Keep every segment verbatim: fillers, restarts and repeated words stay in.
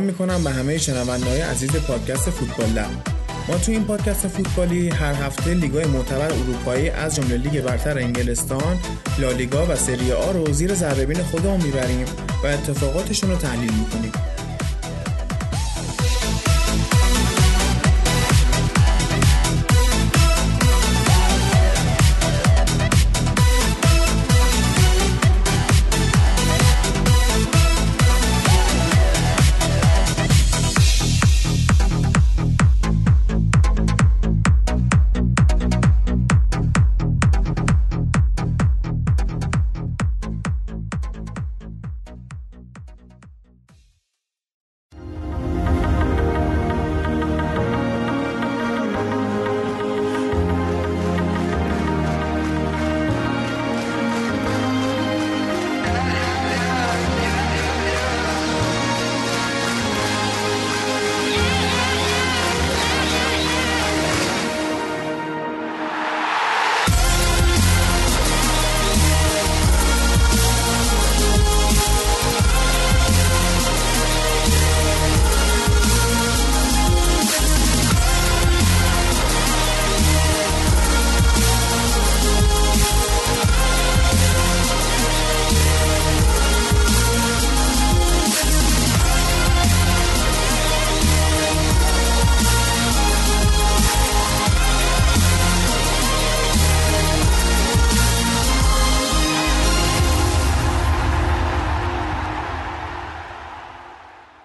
سلام میکنم به همه شنونده‌های عزیز پادکست فوتبال لب. ما تو این پادکست فوتبالی هر هفته لیگ‌های معتبر اروپایی از جمله لیگ برتر انگلستان، لالیگا و سری آ رو زیر ذره بین خودمون میبریم و اتفاقاتشون رو تحلیل میکنیم.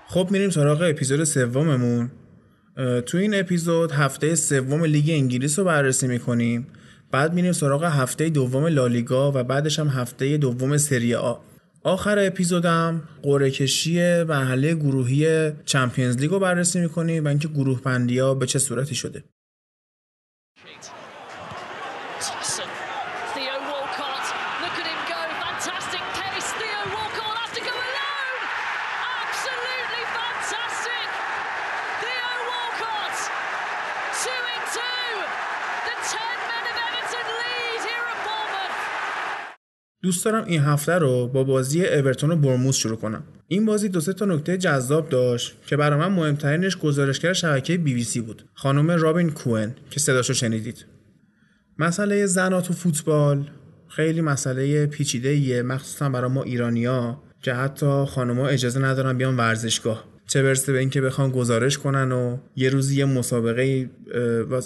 خب میریم سراغ اپیزود سوممون. تو این اپیزود هفته سوم لیگ انگلیس رو بررسی میکنیم، بعد میریم سراغ هفته دوم لالیگا و بعدش هم هفته دوم سری آ. آخر اپیزودم قرعه کشی مرحله گروهی چمپیونز لیگ رو بررسی میکنیم و اینکه گروه بندی ها به چه صورتی شده. دوست دارم این هفته رو با بازی اورتون و برموز شروع کنم. این بازی دو سه تا نکته جذاب داشت که برای من مهمترینش گزارشگر شبکه بی بی سی بود، خانم رابین کوئن که صداشو شنیدید. مسئله زن‌ها تو فوتبال خیلی مسئله پیچیده‌ایه، مخصوصا برای ما ایرانی‌ها که حتی خانم‌ها اجازه ندارن بیان ورزشگاه، چه برسه به اینکه بخوان گزارش کنن و یه روزی یه مسابقه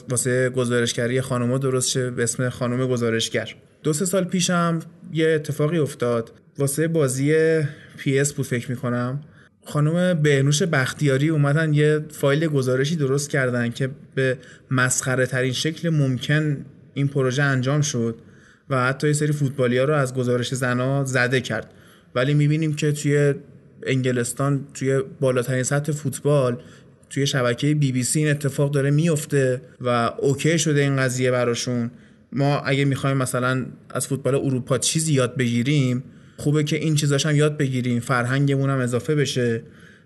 واسه گزارشگری خانم‌ها درست شه به اسم خانم گزارشگر. دو سه سال پیشم یه اتفاقی افتاد واسه بازی پی اس بود فکر میکنم، خانم بهنوش بختیاری اومدن یه فایل گزارشی درست کردن که به مسخره ترین شکل ممکن این پروژه انجام شد و حتی یه سری فوتبالی‌ها رو از گزارش زنا زده کرد. ولی میبینیم که توی انگلستان توی بالاترین سطح فوتبال توی شبکه بی بی سی این اتفاق داره میفته و اوکی شده این قضیه براشون. ما اگه میخوایم مثلا از فوتبال اروپا چیزی یاد بگیریم خوبه که این چیزاش هم یاد بگیریم، فرهنگمون هم اضافه بشه.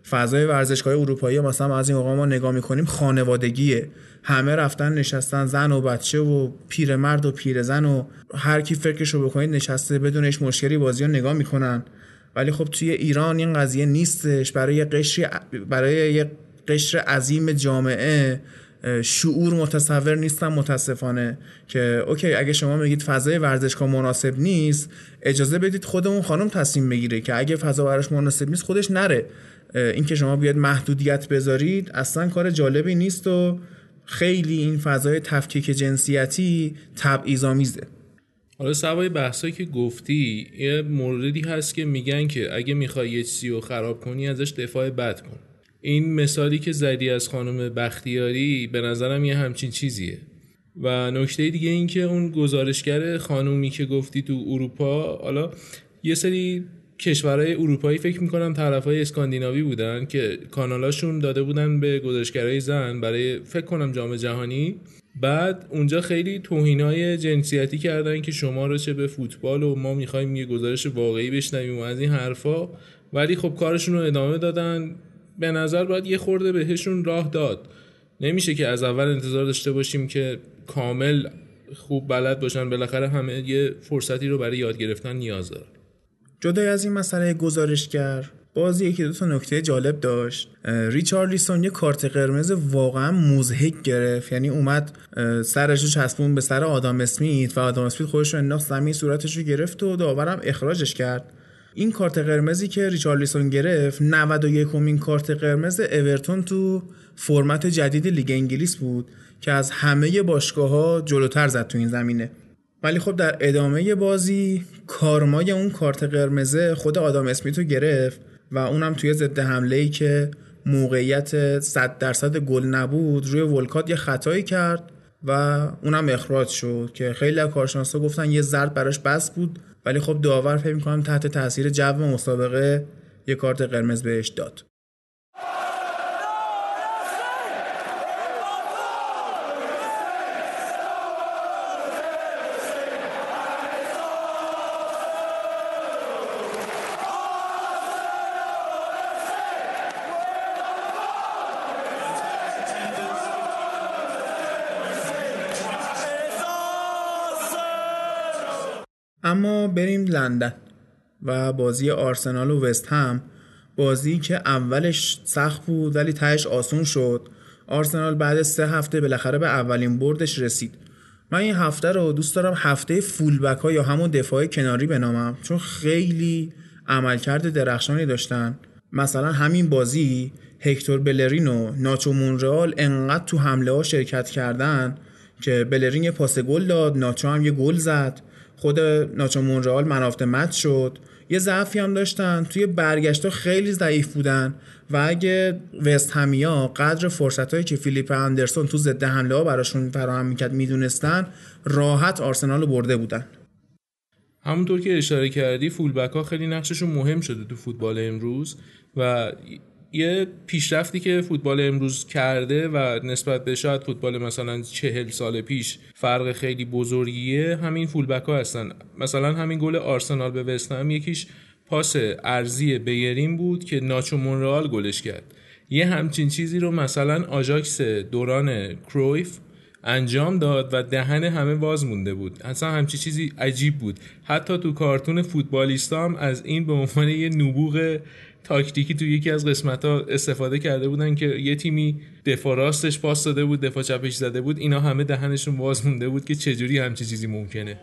فضای ورزشگاه اروپایی مثلا از این موقع ما نگاه میکنیم خانوادگیه، همه رفتن نشستن، زن و بچه و پیرمرد و پیرزن و هر کی فکرشو بکنید نشسته بدون هیچ مشکلی بازیو نگاه میکنن. ولی خب توی ایران این قضیه نیستش. برای قشری برای یه قشر عظیم جامعه شعور متصور نیستم متاسفانه که اوکی اگه شما میگید فضای ورزشگاه مناسب نیست اجازه بدید خودمون خانم تصمیم بگیره که اگه فضا براش مناسب نیست خودش نره. این که شما بیاد محدودیت بذارید اصلا کار جالبی نیست و خیلی این فضای تفکیک جنسیتی تبعیض‌آمیزه. حالا سوای بحثایی که گفتی یه موردی هست که میگن که اگه میخوای یه چیزی رو خراب کنی ازش دفاع بد کن. این مثالی که زدی از خانم بختیاری به نظرم یه همچین چیزیه. و نکته دیگه این که اون گزارشگر خانومی که گفتی تو اروپا، حالا یه سری کشورهای اروپایی فکر میکنم طرفای اسکاندیناوی بودن که کانالاشون داده بودن به گزارشگرای زن برای فکر کنم جام جهانی، بعد اونجا خیلی توهینای جنسیتی کردن که شما رو چه به فوتبال و ما میخوایم یه گزارش واقعی بشنویم از این حرفا. ولی خب کارشون رو ادامه دادن. به نظر باید یه خورده بهشون راه داد. نمیشه که از اول انتظار داشته باشیم که کامل خوب بلد باشن، بالاخره همه یه فرصتی رو برای یاد گرفتن نیاز دارن. جدا از این مسئله گزارشگر بازی یکی دو تا نکته جالب داشت. ریچارلیسون یه کارت قرمز واقعا مضحک گرفت، یعنی اومد سرش رو چسبون به سر آدم اسمیت و آدم اسمیت خودش رو انداخت زمین، صورتش رو گرفت و داورم اخراجش کرد. این کارت قرمزی که ریچارلیسون گرفت نود و یکمین کارت قرمز اورتون تو فرمت جدید لیگ انگلیس بود که از همه باشگاه‌ها جلوتر زد تو این زمینه. ولی خب در ادامه بازی کارمای اون کارت قرمزه خود آدم اسمیتو گرفت و اونم توی ضد حمله‌ای که موقعیت صد درصد گل نبود روی ولکات یه خطایی کرد و اونم اخراج شد که خیلی از کارشناسا گفتن یه زرد براش بس بود، ولی خب داور فکر می‌کنم تحت تاثیر جو مسابقه یه کارت قرمز بهش داد. اما بریم لندن و بازی آرسنال و وست هم، بازی که اولش سخت بود ولی تهش آسون شد. آرسنال بعد سه هفته بالاخره به اولین بردش رسید. من این هفته رو دوست دارم هفته فول بک ها یا همون دفاع کناری بنامم، چون خیلی عملکرد درخشانی داشتن. مثلا همین بازی هکتور بلرین و ناچو مونرال انقدر تو حمله ها شرکت کردن که بلرین یه پاس گل داد، ناچو هم یه گل زد، خود ناچو مونرال منافت مد شد. یه ضعفی هم داشتن، توی برگشت‌ها خیلی ضعیف بودن و اگه وست همیا قدر فرصتایی که فیلیپ اندرسون تو ضد حمله ها براشون فراهم میکرد میدونستن، راحت آرسنال رو برده بودن. همونطور که اشاره کردی فول بک ها خیلی نقششون مهم شده تو فوتبال امروز و یه پیشرفتی که فوتبال امروز کرده و نسبت به شاید فوتبال مثلا چهل سال پیش فرق خیلی بزرگیه همین فولبک ها هستن. مثلا همین گل آرسنال به وست هم یکیش پاس عرضی بیرین بود که ناچو مونرال گلش کرد. یه همچین چیزی رو مثلا آژاکس دوران کرویف انجام داد و دهن همه باز مونده بود. اصلا همچین چیزی عجیب بود. حتی تو کارتون فوتبالیستا هم از این به عنوان یه نبوغ تاکتیکی تو یکی از قسمت‌ها استفاده کرده بودن که یه تیمی دفاع راستش پاس داده بود، دفاع چپش زده بود، اینا همه دهنشون باز مونده بود که چجوری همچین چیزی ممکنه.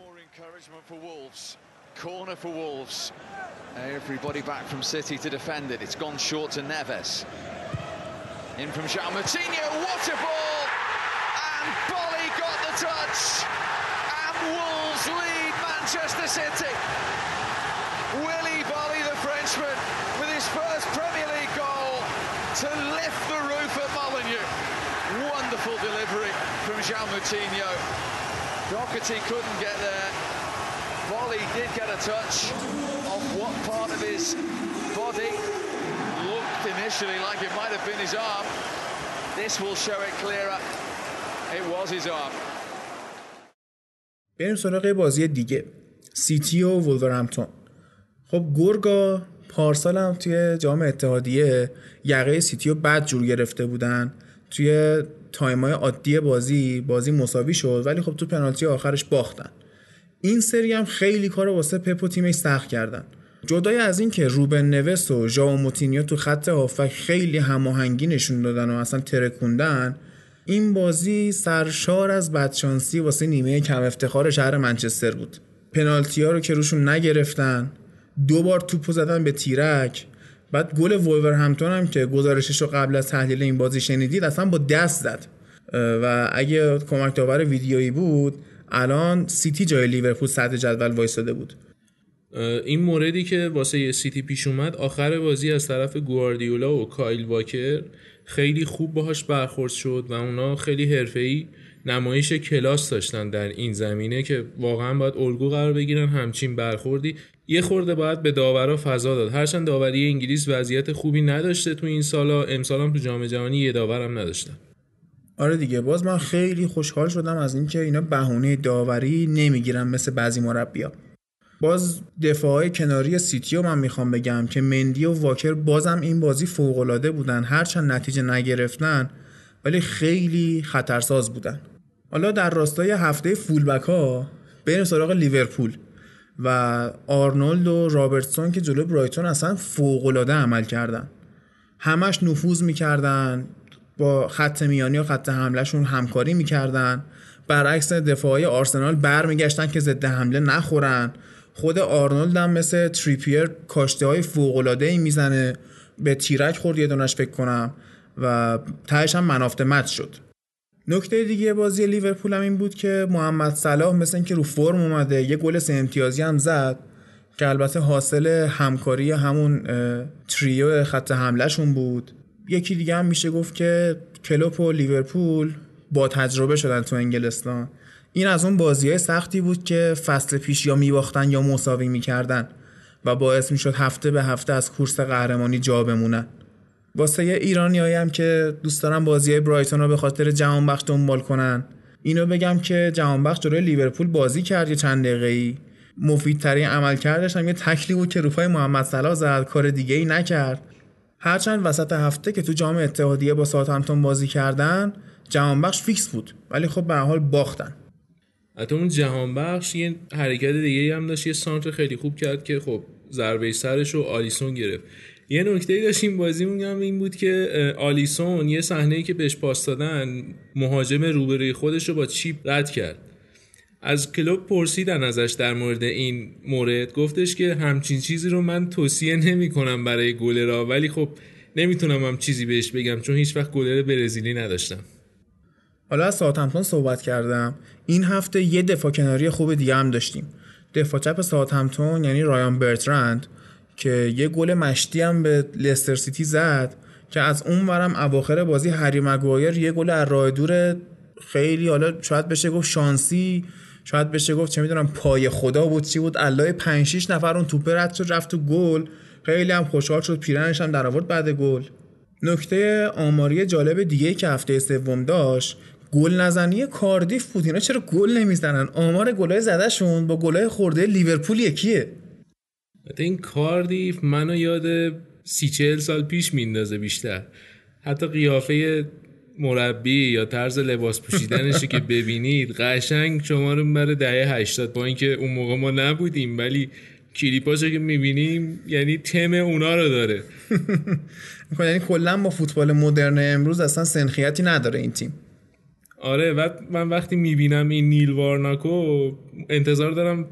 To lift the roof at Molineux. Wonderful delivery from João Moutinho. Doherty couldn't get there. Volley did get a touch on what part of his body looked initially like it might have been his arm. This will show it clearer. It was his arm. بریم سراغ بازی دیگه. سیتی و وولورهمپتون. خب گورگا پارسال هم توی جام اتحادیه یقه سیتی رو بد جور گرفته بودن. توی تایم‌های عادی بازی بازی مساوی شد، ولی خب تو پنالتی آخرش باختن. این سری هم خیلی کارو واسه پپ و تیمش سخت کردن. جدای از این که روبن نویس و ژائو موتینیو تو خط هافک خیلی هماهنگی نشون دادن و اصلا ترکوندن، این بازی سرشار از بدشانسی واسه نیمه کم افتخار شهر منچستر بود. پنالتی‌ها رو که روشون نگرفتن، دو بار توپو زدن به تیرک. بعد گل وولورهمپتون هم که گزارشش رو قبل از تحلیل این بازی شنیدید، اصلا با دست زد و اگه کمک داور ویدیویی بود الان سیتی جای لیورپول صدر جدول وایساده بود. این موردی که واسه سیتی پیش اومد آخر بازی از طرف گواردیولا و کایل واکر خیلی خوب باهاش برخورد شد و اونا خیلی حرفه‌ای نمایش کلاس داشتن در این زمینه که واقعا باید الگو قرار بگیرن. همچین برخوردی یه خورده باید به داورا فضا داد، هرچند داوری انگلیس وضعیت خوبی نداشته تو این سالا، امسال هم تو جام جهانی یه داورم نداشتن. آره دیگه، باز من خیلی خوشحال شدم از اینکه اینا بهونه داوری نمیگیرن مثل بعضی مربیا. باز دفاع‌های کناری سیتی رو من میخوام بگم که مندی و واکر بازم این بازی فوق‌العاده بودن، هرچند نتیجه نگرفتن ولی خیلی خطرساز بودن. حالا در راستای هفته فولبک‌ها بریم سراغ لیورپول و آرنولد و رابرتسون که جلو برایتون اصلا فوق‌العاده عمل کردن، همش نفوذ میکردن، با خط میانی و خط حملهشون همکاری میکردن، برعکس دفاعی آرسنال بر میگشتن که ضد حمله نخورن. خود آرنولد هم مثل تریپیر کاشته های فوق‌العاده‌ای میزنه، به تیرک خورد یه دونش فکر کنم و تهش هم من آف مچ شد. نکته دیگه بازی لیورپول هم این بود که محمد صلاح مثل اینکه رو فرم اومده، یه گل سه امتیازی هم زد که البته حاصل همکاری همون تریو خط حملهشون بود. یکی دیگه هم میشه گفت که کلوپ و لیورپول با تجربه شدن تو انگلستان. این از اون بازی‌های سختی بود که فصل پیش یا می‌باختن یا مساوی می‌کردن و باعث می‌شد هفته به هفته از کورس قهرمانی جا بمونن. واسه ایرانیایی هم که دوست دارن بازی‌های برایتون رو به خاطر جهانبخش دنبال کنن، اینو بگم که جهانبخش جلوی لیورپول بازی کرد چند دقیقه‌ای، مفیدترین عملکردش هم یه تکلی بود که رو پای محمد صلاح زد، کار دیگه‌ای نکرد. هرچند وسط هفته که تو جام اتحادیه با ساوثهامپتون بازی کردن، جهانبخش فیکس بود، ولی خب به هر حال باختن. حتی اون جهانبخش یه حرکت دیگه هم داشت، یه سانتر خیلی خوب کرد که خب ضربه سرش رو آلیسون گرفت. یه نکته‌ای داشت این بازی مونم این بود که آلیسون یه صحنه‌ای که بهش پاس دادن، مهاجم روبروی خودش رو با چیپ رد کرد. از کلوب پرسیدن ازش در مورد این مورد، گفتش که همچین چیزی رو من توصیه نمی‌کنم برای گلرها، ولی خب نمیتونم هم چیزی بهش بگم چون هیچ وقت گلر برزیلی نداشتم. حالا از ساوثهامپتون صحبت کردم، این هفته یه دفاع کناری خوب دیگه هم داشتیم. دفاع چپ ساوثهامپتون یعنی رایان برتراند که یه گل مشتی هم به لستر سیتی زد که از اون ورم اواخر بازی هری مگوایر یه گل از راه دور خیلی، حالا شاید بشه گفت شانسی، شاید بشه گفت چه میدونم پای خدا بود چی بود، الله پنج شش نفر اون توپ رد شد رفت تو گل، خیلی هم خوشحال شد، پیرنش هم در آورد بعد گل. نکته آماری جالب دیگه که هفته سوم داشت گل نزنی کاردیف بود. اینا چرا گل نمیزنن؟ آمار گلای زدهشون با گلای خورده لیورپول یکیه. حتی این کاردیف منو یاد سی چهل سال پیش میندازه بیشتر، حتی قیافه مربی یا طرز لباس پوشیدنش که ببینید قشنگ شما رو میبره دهه هشتاد، با اینکه اون موقع ما نبودیم ولی کلیپاشو که میبینیم یعنی تم اونا رو داره. یعنی کلا با فوتبال مدرن امروز اصلا سنخیتی نداره این تیم. آره، و من وقتی میبینم این نیل وارناکو انتظار دارم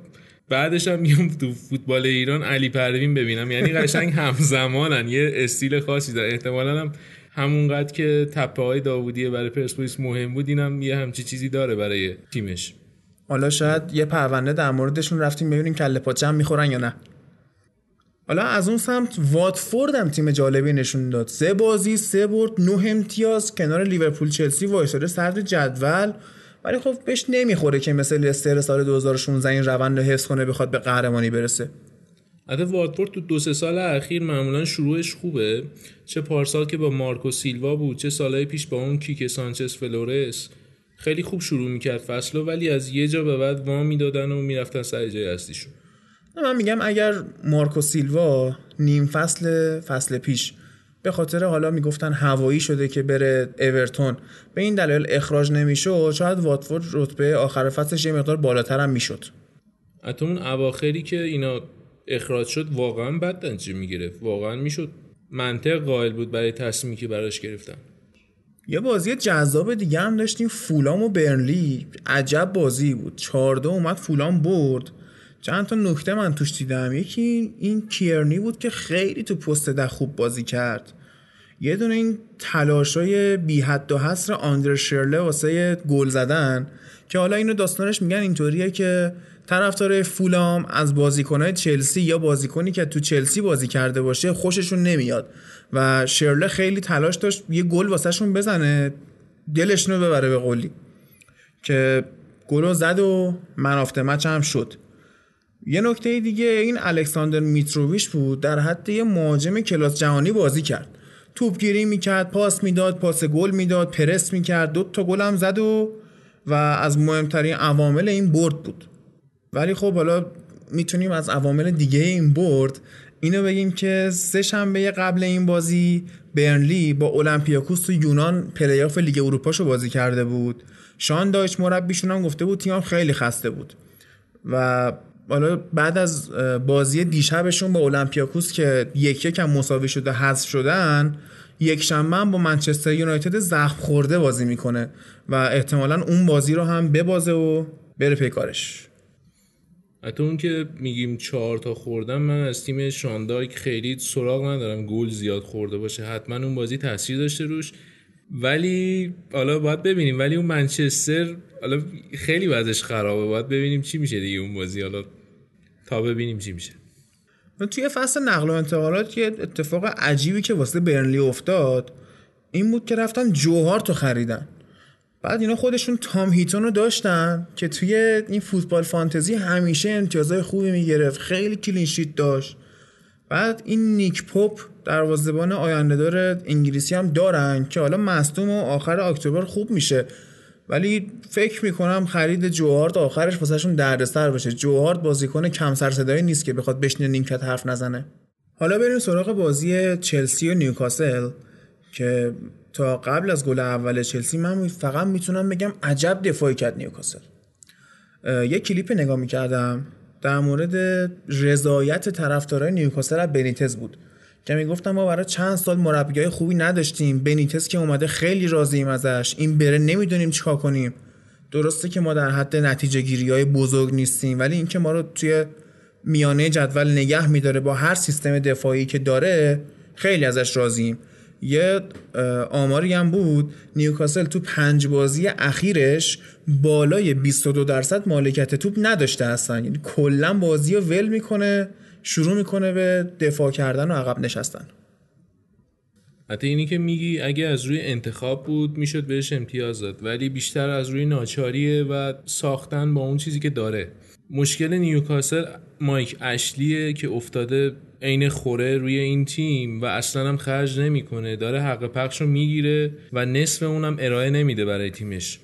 بعدش هم میام تو فوتبال ایران علی پروین ببینم، یعنی قشنگ همزمانن، یه استیل خاصی داره. احتمالاً هم همونقدر که تپه‌های داوودیه برای پرسپولیس مهم بود، اینم یه همچین چیزی داره برای تیمش. حالا شاید یه پرونده در موردشون رفتیم ببینیم کله پاچه هم میخورن یا نه. حالا از اون سمت واتفورد هم تیم جالبی نشون داد، سه بازی سه برد نه امتیاز، کنار لیورپول چلسی وایساده صدر جدول، ولی خب بهش نمیخوره که مثل لستر سال دو هزار و شانزده این روند رو حفظ کنه بخواد به قهرمانی برسه. البته واتفورد تو دو سه سال اخیر معمولا شروعش خوبه، چه پارسال که با مارکو سیلوا بود، چه سالهای پیش با اون کیک سانچز فلورس، خیلی خوب شروع میکرد فصلو، ولی از یه جا به بعد وا میدادن و میرفتن سر جای اصلیشون. من میگم اگر مارکو سیلوا نیم فصل فصل پیش به خاطر حالا میگفتن هوایی شده که بره اورتون، به این دلیل اخراج نمیشه، شاید واتفورد رتبه آخر فصلش یه مقدار بالاتر هم میشد. حتی اون اواخری که اینا اخراج شد واقعا بد نتیجه میگرفت، واقعا میشد منطق قائل بود برای تصمیمی که براش گرفتن. یه بازی جذاب دیگه هم داشتیم، فولام و برنلی. عجب بازی بود، چهار دو اومد فولام برد. چند تا نکته من توش دیدم، یکی این کیرنی بود که خیلی تو پست ده خوب بازی کرد، یه دونه این تلاشای بی حد و حصر آندر شرله واسه گل زدن که حالا اینو داستانش میگن اینطوریه که طرفدار فولام از بازیکنای چلسی یا بازیکنی که تو چلسی بازی کرده باشه خوششون نمیاد و شرله خیلی تلاش داشت یه گل واسهشون بزنه، دلشونو ببره به قولی، که گلو زد و من آف مچ هم شد. یه نکته دیگه این الکساندر میتروویچ بود، در حد یه مهاجم کلاس جهانی بازی کرد، توپگیری میکرد، پاس میداد، پاس گل میداد، پرس میکرد، دو تا گل هم زد و و از مهمترین عوامل این برد بود. ولی خب حالا میتونیم از عوامل دیگه این برد اینو بگیم که سه شنبه قبل این بازی برنلی با اولمپیاکوس تو یونان پلی‌آف لیگ اروپاشو بازی کرده بود. شان دایچ مربیشون هم گفته بود تیم خیلی خسته بود و حالا بعد از بازی دیشبشون با اولمپیاکوس که یک یک هم مساوی شده حذف شدن، یک شنبه هم با منچستر یونایتد زخم خورده بازی میکنه و احتمالاً اون بازی رو هم ببازه و بره پی کارش. حتی اون که میگیم چهار تا خوردم، من از تیم شاندایک خیلی سراغ ندارم گل زیاد خورده باشه، حتما اون بازی تاثیر داشته روش، ولی حالا باید ببینیم. ولی اون منچستر حالا خیلی وضعش خرابه، باید ببینیم چی میشه دیگه اون بازی، حالا تا ببینیم چی میشه. توی فصل نقل و انتقالات یه اتفاق عجیبی که واسه برنلی افتاد این بود که رفتن جوهارتو خریدن. بعد اینا خودشون تام هیتون رو داشتن که توی این فوتبال فانتزی همیشه امتیازهای خوبی میگرفت، خیلی کلین شیت داشت. بعد این نیک پاپ دروازه‌بان آینده‌دار انگلیسی هم دارن که حالا مصدوم و آخر اکتبر خوب میشه، ولی فکر میکنم خرید جوهارد آخرش واسهشون دردسر بشه. جوهارد بازیکن کم سر صدایی نیست که بخواد بشینه نیمکت حرف نزنه. حالا بریم سراغ بازی چلسی و نیوکاسل که تا قبل از گل اول چلسی من فقط میتونم بگم عجب دفاعی کرد نیوکاسل. یک کلیپ نگاه میکردم در مورد رضایت طرفدارای نیوکاسل از بنیتز بود که میگفتم ما برای چند سال مربیای خوبی نداشتیم، بنیتز که اومده خیلی راضییم ازش، این بره نمیدونیم چیکار کنیم. درسته که ما در حد نتیجه گیریای بزرگ نیستیم، ولی این که ما رو توی میانه جدول نگه میداره با هر سیستم دفاعی که داره خیلی ازش راضییم. یه آماری هم بود نیوکاسل تو پنج بازی اخیرش بالای بیست و دو درصد مالکیت توپ نداشته هستن، یعنی کلا بازی رو ول میکنه، شروع میکنه به دفاع کردن و عقب نشستن. حتی اینی که میگی اگه از روی انتخاب بود میشد بهش امتیاز داد، ولی بیشتر از روی ناچاریه و ساختن با اون چیزی که داره. مشکل نیوکاسل مایک اشلیه که افتاده این خوره روی این تیم و اصلا هم خرج نمیکنه، داره حق پخشو میگیره و نصف اونم ارائه نمیده برای تیمش.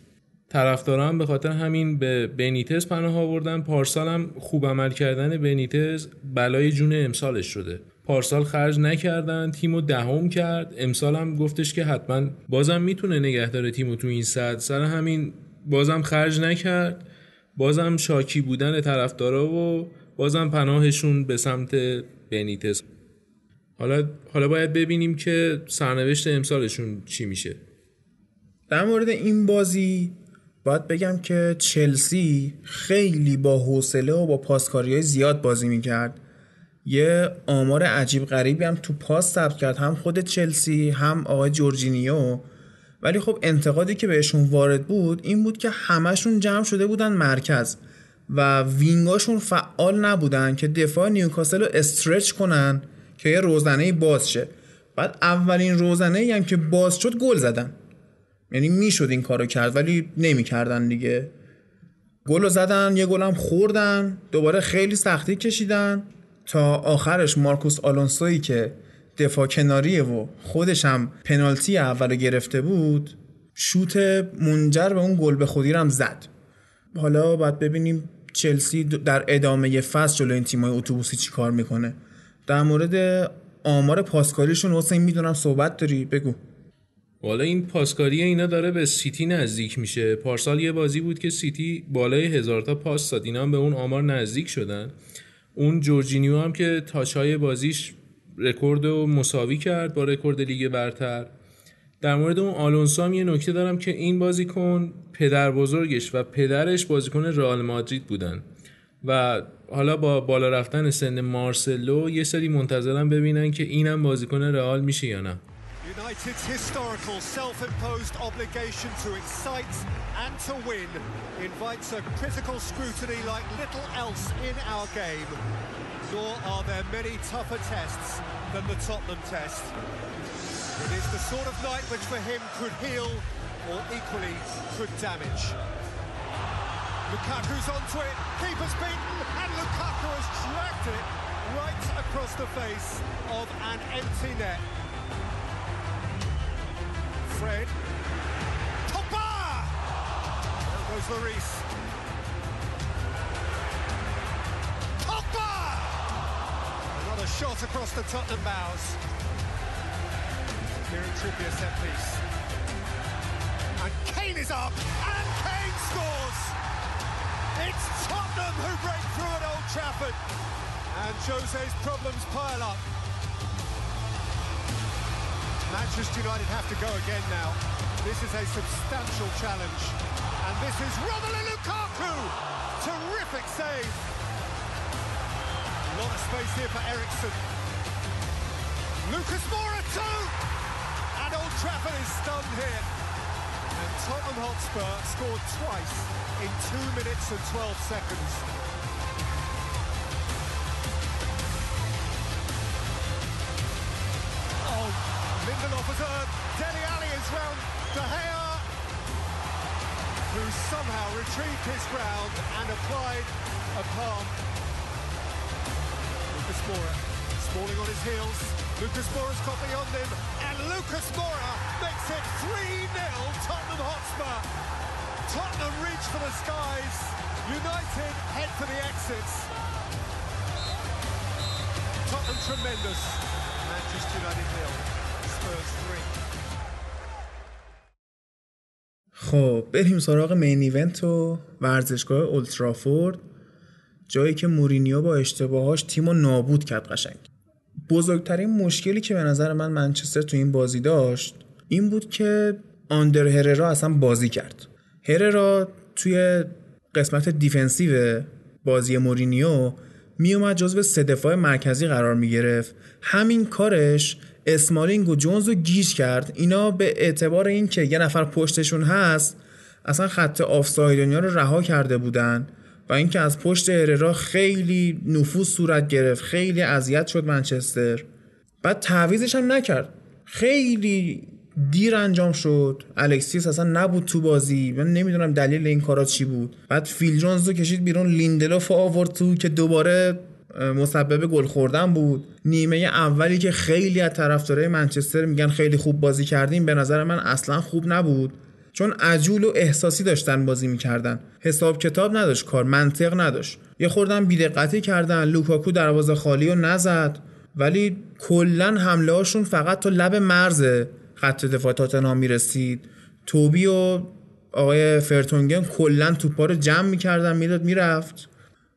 طرفدارا هم به خاطر همین به بنیتز پناه آوردن. پارسال هم خوب عمل کردن بنیتز بلای جون امسالش شده. پارسال خرج نکردن، تیمو دهم کرد، امسال هم گفتش که حتما بازم میتونه نگهداره تیمو تو این صد، سر همین بازم خرج نکرد، بازم شاکی بودن طرفدارا و بازم پناهشون به سمت بنیتز. حالا حالا باید ببینیم که سرنوشت امسالشون چی میشه. در مورد این بازی باید بگم که چلسی خیلی با حوصله و با پاسکاری‌های زیاد بازی میکرد. یه آمار عجیب غریبی هم تو پاس ثبت کرد، هم خود چلسی هم آقای جورجینیو. ولی خب انتقادی که بهشون وارد بود این بود که همشون جمع شده بودن مرکز و وینگاشون فعال نبودن که دفاع نیوکاسل رو استرچ کنن که یه روزنه باز شه. بعد اولین روزنه‌ای هم که باز شد گل زدن، یعنی میشد این کارو کرد ولی نمیکردن دیگه. گلو زدن، یه گلم خوردن، دوباره خیلی سختی کشیدن تا آخرش مارکوس آلونسویی که دفاع کناریه و خودش هم پنالتی اولو گرفته بود، شوت منجر به اون گل به خودی رو هم زد. حالا باید ببینیم چلسی در ادامه فصل جلوی این تیمای اتوبوسی چی کار میکنه. در مورد آمار پاسکاریشون حسین میدونم صحبت داری، بگو. والا این پاسکاری اینا داره به سیتی نزدیک میشه. پارسال یه بازی بود که سیتی بالای هزار تا پاس داد، اینا هم به اون آمار نزدیک شدن. اون جورجینیو هم که تاچای بازیش رکورد رو مساوی کرد با رکورد لیگ برتر. در مورد اون آلونسو هم یه نکته دارم که این بازیکن پدر بزرگش و پدرش بازیکن رئال مادرید بودن و حالا با بالا رفتن سن مارسلو یه سری منتظرن ببینن که اینم بازیکن رئال میشه یا نه. United's historical self-imposed obligation to excite and to win invites a critical scrutiny like little else in our game. Nor are there many tougher tests than the Tottenham test. It is the sort of night which for him could heal or equally could damage. Lukaku's onto it, keeper's beaten, and Lukaku has dragged it right across the face of an empty net. Fred, Pogba! There goes Lloris. Pogba! What a shot across the Tottenham bows. Kieran Trippier set piece. And Kane is up, and Kane scores! It's Tottenham who break through at Old Trafford, and Jose's problems pile up. Manchester United have to go again now. This is a substantial challenge, and this is Romelu Lukaku. Terrific save. A lot of space here for Eriksen. Lucas Moura too, and Old Trafford is stunned here. And Tottenham Hotspur scored twice in two minutes and twelve seconds. Oh, Lindelof has earned. Dele Alli is round. De Gea, who somehow retrieved his ground and applied a palm. Lucas Moura, Smalling on his heels. Lucas Moura's copying on him, and Lucas Moura makes it three nil Tottenham Hotspur. Tottenham reach for the skies, United head for the exits. Tottenham tremendous, Manchester United nil, Spurs three. خب بریم سراغ مین ایونت و ورزشگاه اولد ترافورد، جایی که مورینیو با اشتباهاش تیمو نابود کرد قشنگ. بزرگترین مشکلی که به نظر من منچستر تو این بازی داشت این بود که آندر هررا اصلا بازی کرد. هررا توی قسمت دیفنسیو بازی مورینیو میومد جزو سه دفاع مرکزی قرار میگرفت. همین کارش اسمالینگ و جونز رو گیج کرد. اینا به اعتبار این که یه نفر پشتشون هست اصلا خط آفسایدونیا رو رها کرده بودن و اینکه از پشت هررا خیلی نفوذ صورت گرفت، خیلی اذیت شد منچستر. بعد تعویضش هم نکرد، خیلی دیر انجام شد. الکسیس اصلا نبود تو بازی، من نمیدونم دلیل این کارا چی بود. بعد فیل جونز رو کشید بیرون، لیندلوف آورد تو که دوباره مسبب گل خوردن بود. نیمه اولی که خیلی از طرفدارای منچستر میگن خیلی خوب بازی کردیم، به نظر من اصلا خوب نبود، چون عجول و احساسی داشتن بازی میکردن. حساب کتاب نداشت کار، منطق نداشت. یه خوردن بی‌دقتی کردن، لوکاکو دروازه خالی رو نزد، ولی کلن حمله هاشون فقط تا لب مرز خط دفاع تاتنهام میرسید. توبی و آقای فرتونگن کلن توپا رو جمع میکردن، میداد میرفت.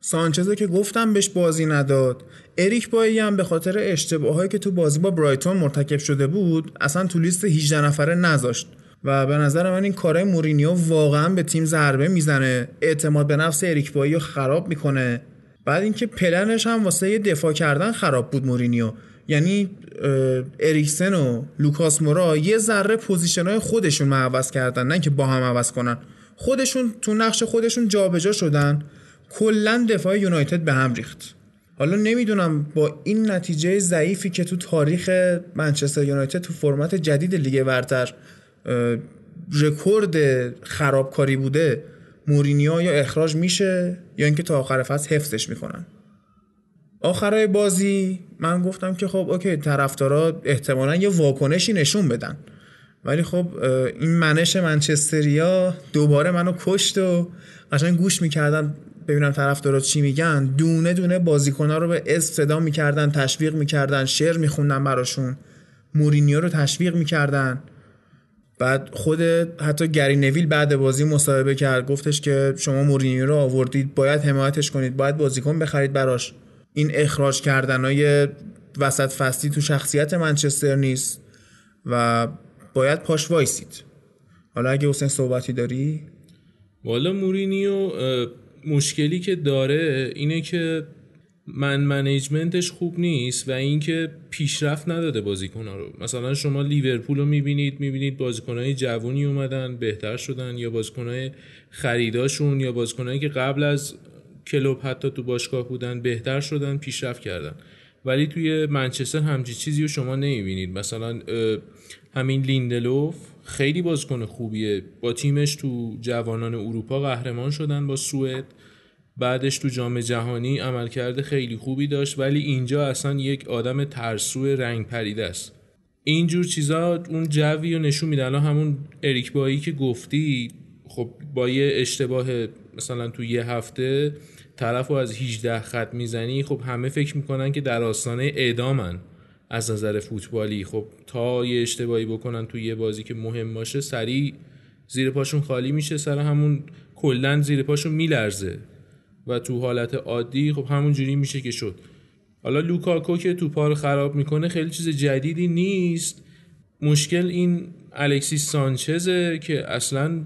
سانچزو که گفتم بهش بازی نداد. اریک بایی هم به خاطر اشتباهایی که تو بازی با برایتون مرتکب شده بود اصلا تو لیست هجده نفره نذاشت. و به نظر من این کارای مورینیو واقعا به تیم ضربه میزنه، اعتماد به نفس اریک بایی رو خراب میکنه. بعد اینکه پلنش هم واسه دفاع کردن خراب بود مورینیو، یعنی اریکسن و لوکاس مورا یه ذره پوزیشنای خودشون عوض کردن، نه که با هم عوض کنن، خودشون تو نقش خودشون جابجا شدن. کلا دفاع یونایتد به هم ریخت. حالا نمیدونم با این نتیجه ضعیفی که تو تاریخ منچستر یونایتد تو فرمت جدید لیگ برتر رکورد خرابکاری بوده، مورینیو یا اخراج میشه یا اینکه تا آخر فصل حفظش میکنن. آخرای بازی من گفتم که خب اوکی طرفدارا احتمالاً یه واکنشی نشون بدن، ولی خب این منش منچستریا دوباره منو کشت و قشنگ گوش میکردن ببینم طرفدارا چی میگن. دونه دونه بازیکن‌ها رو به اسم صدا میکردن، تشویق میکردن، شعر میخوندن براشون، مورینیو رو تشویق میکردن. بعد خود حتی گری نویل بعد بازی مصاحبه کرد، گفتش که شما مورینیو رو آوردید، باید حمایتش کنید، باید بازیکن بخرید براش. این اخراج کردنای وسط فصلی تو شخصیت منچستر نیست و باید پاش وایسید. حالا اگه حسین صحبتی داری؟ والا مورینیو مشکلی که داره اینه که من منیجمنتش خوب نیست و اینکه پیشرفت نداده بازیکن‌ها رو. مثلا شما لیورپول رو می‌بینید، می‌بینید بازیکن‌های جوونی اومدن بهتر شدن، یا بازیکن‌های خریداشون یا بازیکن‌هایی که قبل از کلوب حتی تو باشگاه بودن بهتر شدن، پیشرفت کردن. ولی توی منچستر همچین چیزی رو شما نمی‌بینید. مثلا همین لیندلوف خیلی بازیکن خوبیه، با تیمش تو جوانان اروپا قهرمان شدن با سوئد، بعدش تو جام جهانی عملکرد خیلی خوبی داشت، ولی اینجا اصلا یک آدم ترسو رنگ پریده است. اینجور چیزا اون جوی رو نشون میده. الان همون اریک بایی که گفتی، خب با یه اشتباه مثلا تو یه هفته طرفو از هجده خط میزنی، خب همه فکر میکنن که در آستانه اعدامن از نظر فوتبالی. خب تا یه اشتباهی بکنن تو یه بازی که مهم باشه سریع زیر پاشون خالی میشه، سر همون کلا زیر پاشون میلرزه و تو حالت عادی خب همون جوری میشه که شد. حالا لوکاکو که توپا رو خراب میکنه خیلی چیز جدیدی نیست. مشکل این الکسیس سانچزه که اصلا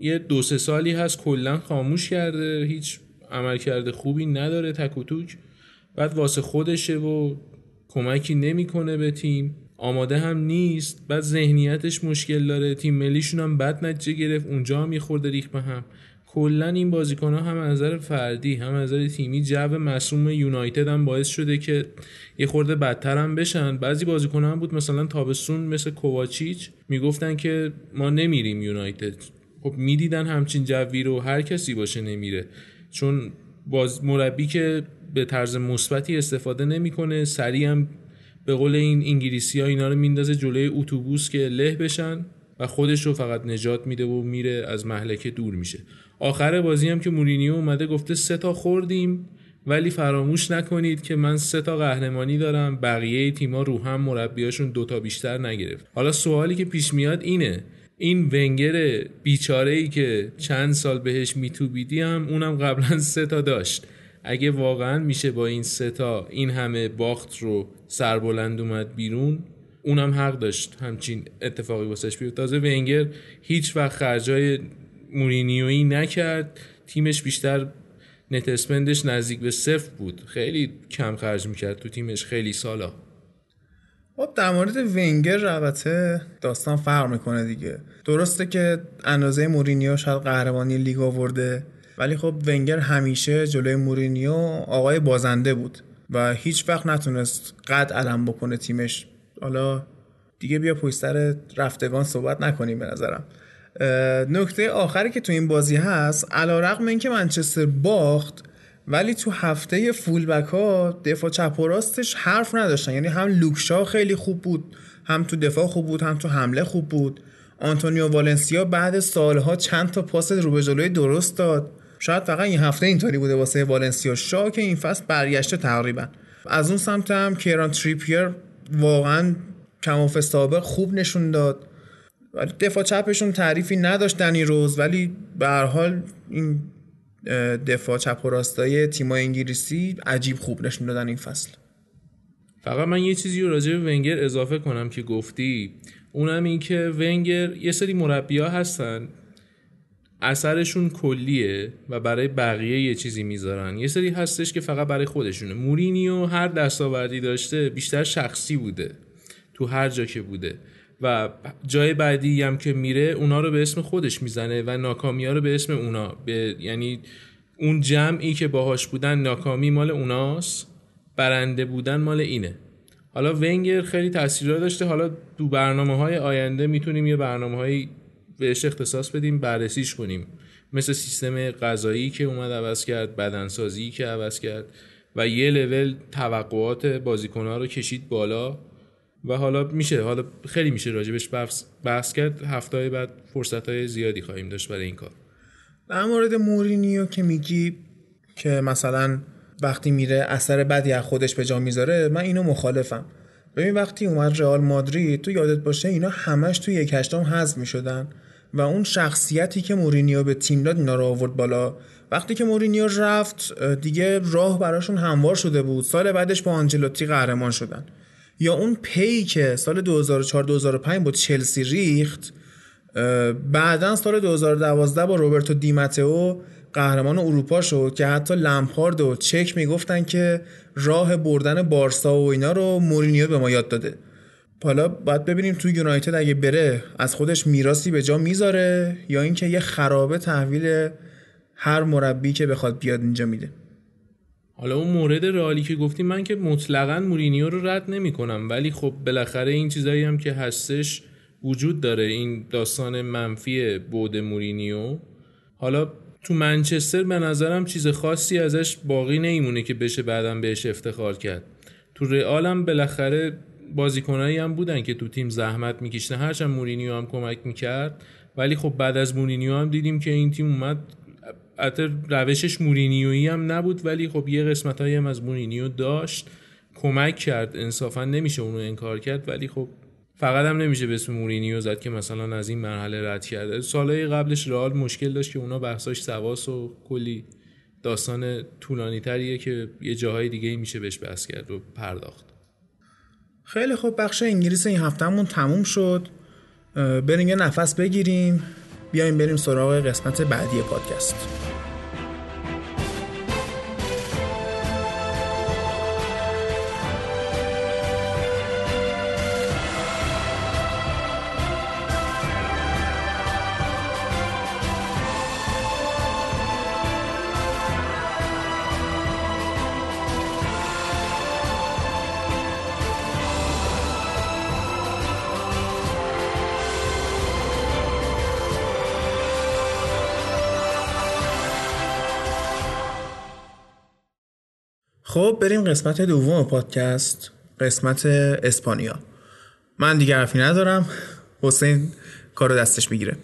یه دو سه سالی هست کلا خاموش کرده، هیچ عملکرد خوبی نداره، تک و توک بعد واسه خودشه و کمکی نمیکنه به تیم، آماده هم نیست، بعد ذهنیتش مشکل داره، تیم ملیشون هم بد نتیجه گرفت، اونجا هم یه خورده ریخت به هم. کلا این بازیکن ها هم از نظر فردی هم از نظر تیمی جو معصوم یونایتد هم باعث شده که یه خورده بدتر هم بشن. بعضی بازیکن ها هم بود مثلا تابستون مثل کوواچیچ میگفتن که ما نمیریم یونایتد. خب میدیدن همچین جوی رو، هر کسی باشه نمیره، چون باز مربی که به طرز مثبتی استفاده نمیکنه، سریع هم به قول این انگلیسی‌ها اینا رو میندازه جلوی اتوبوس که له بشن و خودش رو فقط نجات میده و میره از مهلکه دور میشه. آخر بازی هم که مورینیو اومده گفته سه تا خوردیم ولی فراموش نکنید که من سه تا قهرمانی دارم، بقیه تیم‌ها رو هم مربیاشون دو تا بیشتر نگرفت. حالا سوالی که پیش میاد اینه، این ونگر بیچاره‌ای که چند سال بهش میتوبیدی هم اونم قبلا سه تا داشت، اگه واقعا میشه با این سه تا این همه باخت رو سربلند اومد بیرون، اونم حق داشت همچین اتفاقی واسش بیفته. تازه ونگر هیچ وقت خرجای مورینیویی نکرد، تیمش بیشتر نت اسپندش نزدیک به صفر بود، خیلی کم خرج میکرد تو تیمش خیلی سالا. خب در مورد ونگر رابطه داستان فرق میکنه دیگه. درسته که اندازه مورینیو شاید قهرمانی لیگ آورده، ولی خب ونگر همیشه جلوی مورینیو آقای بازنده بود و هیچ وقت نتونست قد علم بکنه تیمش. حالا دیگه بیا پشت سر رفتگان صحبت نکنیم. به نظرم نکته آخری که تو این بازی هست، علیرغم اینکه منچستر باخت ولی تو هفته فول بک ها دفاع چپ و راستش حرف نداشتن، یعنی هم لوکشا خیلی خوب بود، هم تو دفاع خوب بود، هم تو حمله خوب بود. آنتونیو والنسیا بعد سالها چند تا پاس رو به جلوی درست داد. شاید فقط این هفته اینطوری بوده واسه والنسیا، شاک این فصل برگشته تقریبا. از اون سمت هم کیران تریپیر واقعا کماف سابق خوب نشون داد، ولی دفاع چپشون تعریفی نداشت دنی روز، ولی به هر حال این دفاع چپ و راستای تیمای انگلیسی عجیب خوب نشون دادن این فصل. فقط من یه چیزی راجع به ونگر اضافه کنم که گفتی، اونم این که ونگر یه سری مربی‌ها هستن اثرشون کلیه و برای بقیه یه چیزی میذارن، یه سری هستش که فقط برای خودشونه. مورینیو هر دستاوردی داشته بیشتر شخصی بوده تو هر جا که بوده و جای بعدی هم که میره اونا رو به اسم خودش میزنه و ناکامی‌ها رو به اسم اونا، به یعنی اون جمعی که باهاش بودن ناکامی مال اوناست، برنده بودن مال اینه. حالا ونگر خیلی تاثیرات داشته، حالا تو برنامه‌های آینده میتونیم یه برنامه‌های بهش اختصاص بدیم، بررسیش کنیم، مثل سیستم غذایی که اومد عوض کرد، بدنسازی که عوض کرد و یه لول توقعات بازیکن‌ها رو کشید بالا و حالا میشه، حالا خیلی میشه راجبش بحث بحث کرد. هفته‌های بعد فرصت‌های زیادی خواهیم داشت برای این کار. در مورد مورینیو که میگی که مثلا وقتی میره اثر بدی از خودش به جا میذاره، من اینو مخالفم. ببین وقتی اومد رئال مادرید، تو یادت باشه اینا همش تو یک هشتم حذف میشدن و اون شخصیتی که مورینیو به تیم داد اینا رو آورد بالا. وقتی که مورینیو رفت دیگه راه براشون هموار شده بود، سال بعدش با آنجلوتی قهرمان شدن. یا اون پی که سال دو هزار و چهار دو هزار و پنج با چلسی ریخت، بعدن سال دو هزار و دوازده با روبرتو دیماتئو قهرمان اروپا شد که حتی لمپارد و چک میگفتن که راه بردن بارسا و اینا رو مورینیو به ما یاد داده. حالا باید ببینیم تو یونایتد اگه بره از خودش میراثی به جا میذاره یا اینکه یه خرابه تحویل هر مربی که بخواد بیاد اینجا میده. حالا اون مورد رئالی که گفتیم، من که مطلقاً مورینیو رو رد نمی‌کنم، ولی خب بالاخره این چیزایی هم که هستش وجود داره، این داستان منفی بود مورینیو. حالا تو منچستر به نظرم چیز خاصی ازش باقی نمیمونه که بشه بعدم بهش افتخار کرد. تو رئال هم بالاخره بازیکنایی هم بودن که تو تیم زحمت می‌کشیدن، هرچند مورینیو هم کمک می‌کرد، ولی خب بعد از مورینیو هم دیدیم که این تیم اومد، البته روشش مورینیویی هم نبود ولی خب یه قسمتایی هم از مورینیو داشت، کمک کرد، انصافا نمیشه اونو انکار کرد، ولی خب فقط هم نمیشه به اسم مورینیو زد که مثلا از این مرحله رد کرده. سالهای قبلش رئال مشکل داشت که اونا بحثاش سواس و کلی داستان طولانی تریه که یه جاهای دیگه میشه بهش بحث کرد و پرداخت. خیلی خب، بخش انگلیس این هفتهمون تموم شد. بریم یه نفس بگیریم، بیایم بریم سراغ قسمت بعدی پادکست. خب بریم قسمت دوم پادکست، قسمت اسپانیا. من دیگه حرفی ندارم، حسین کارو دستش میگیره.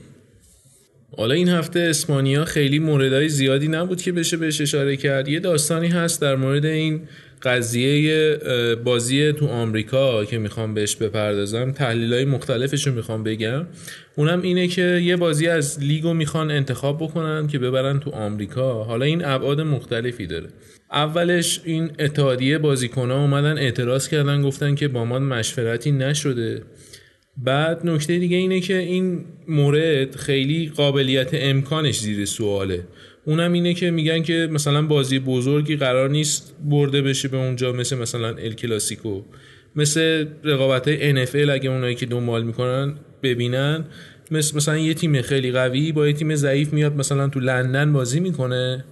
حالا این هفته اسپانیا خیلی موردای زیادی نبود که بشه بهش اشاره کرد. یه داستانی هست در مورد این قضیه بازی تو آمریکا که میخوام بهش بپردازم، تحلیلای مختلفشو میخوام بگم. اونم اینه که یه بازی از لیگو میخوان انتخاب بکنن که ببرن تو آمریکا. حالا این ابعاد مختلفی داره. اولش این اتحادیه بازیکن‌ها اومدن اعتراض کردن، گفتن که با ما مشورتی نشده. بعد نکته دیگه اینه که این مورد خیلی قابلیت امکانش زیر سواله. اونم اینه که میگن که مثلا بازی بزرگی قرار نیست برده بشه به اونجا، مثل مثلا ال کلاسیکو، مثل رقابت‌های ان اف ال اگه اونایی که دنبال میکنن ببینن، مثل مثلا یه تیم خیلی قوی با یه تیم ضعیف میاد مثلا تو لندن بازی میکنه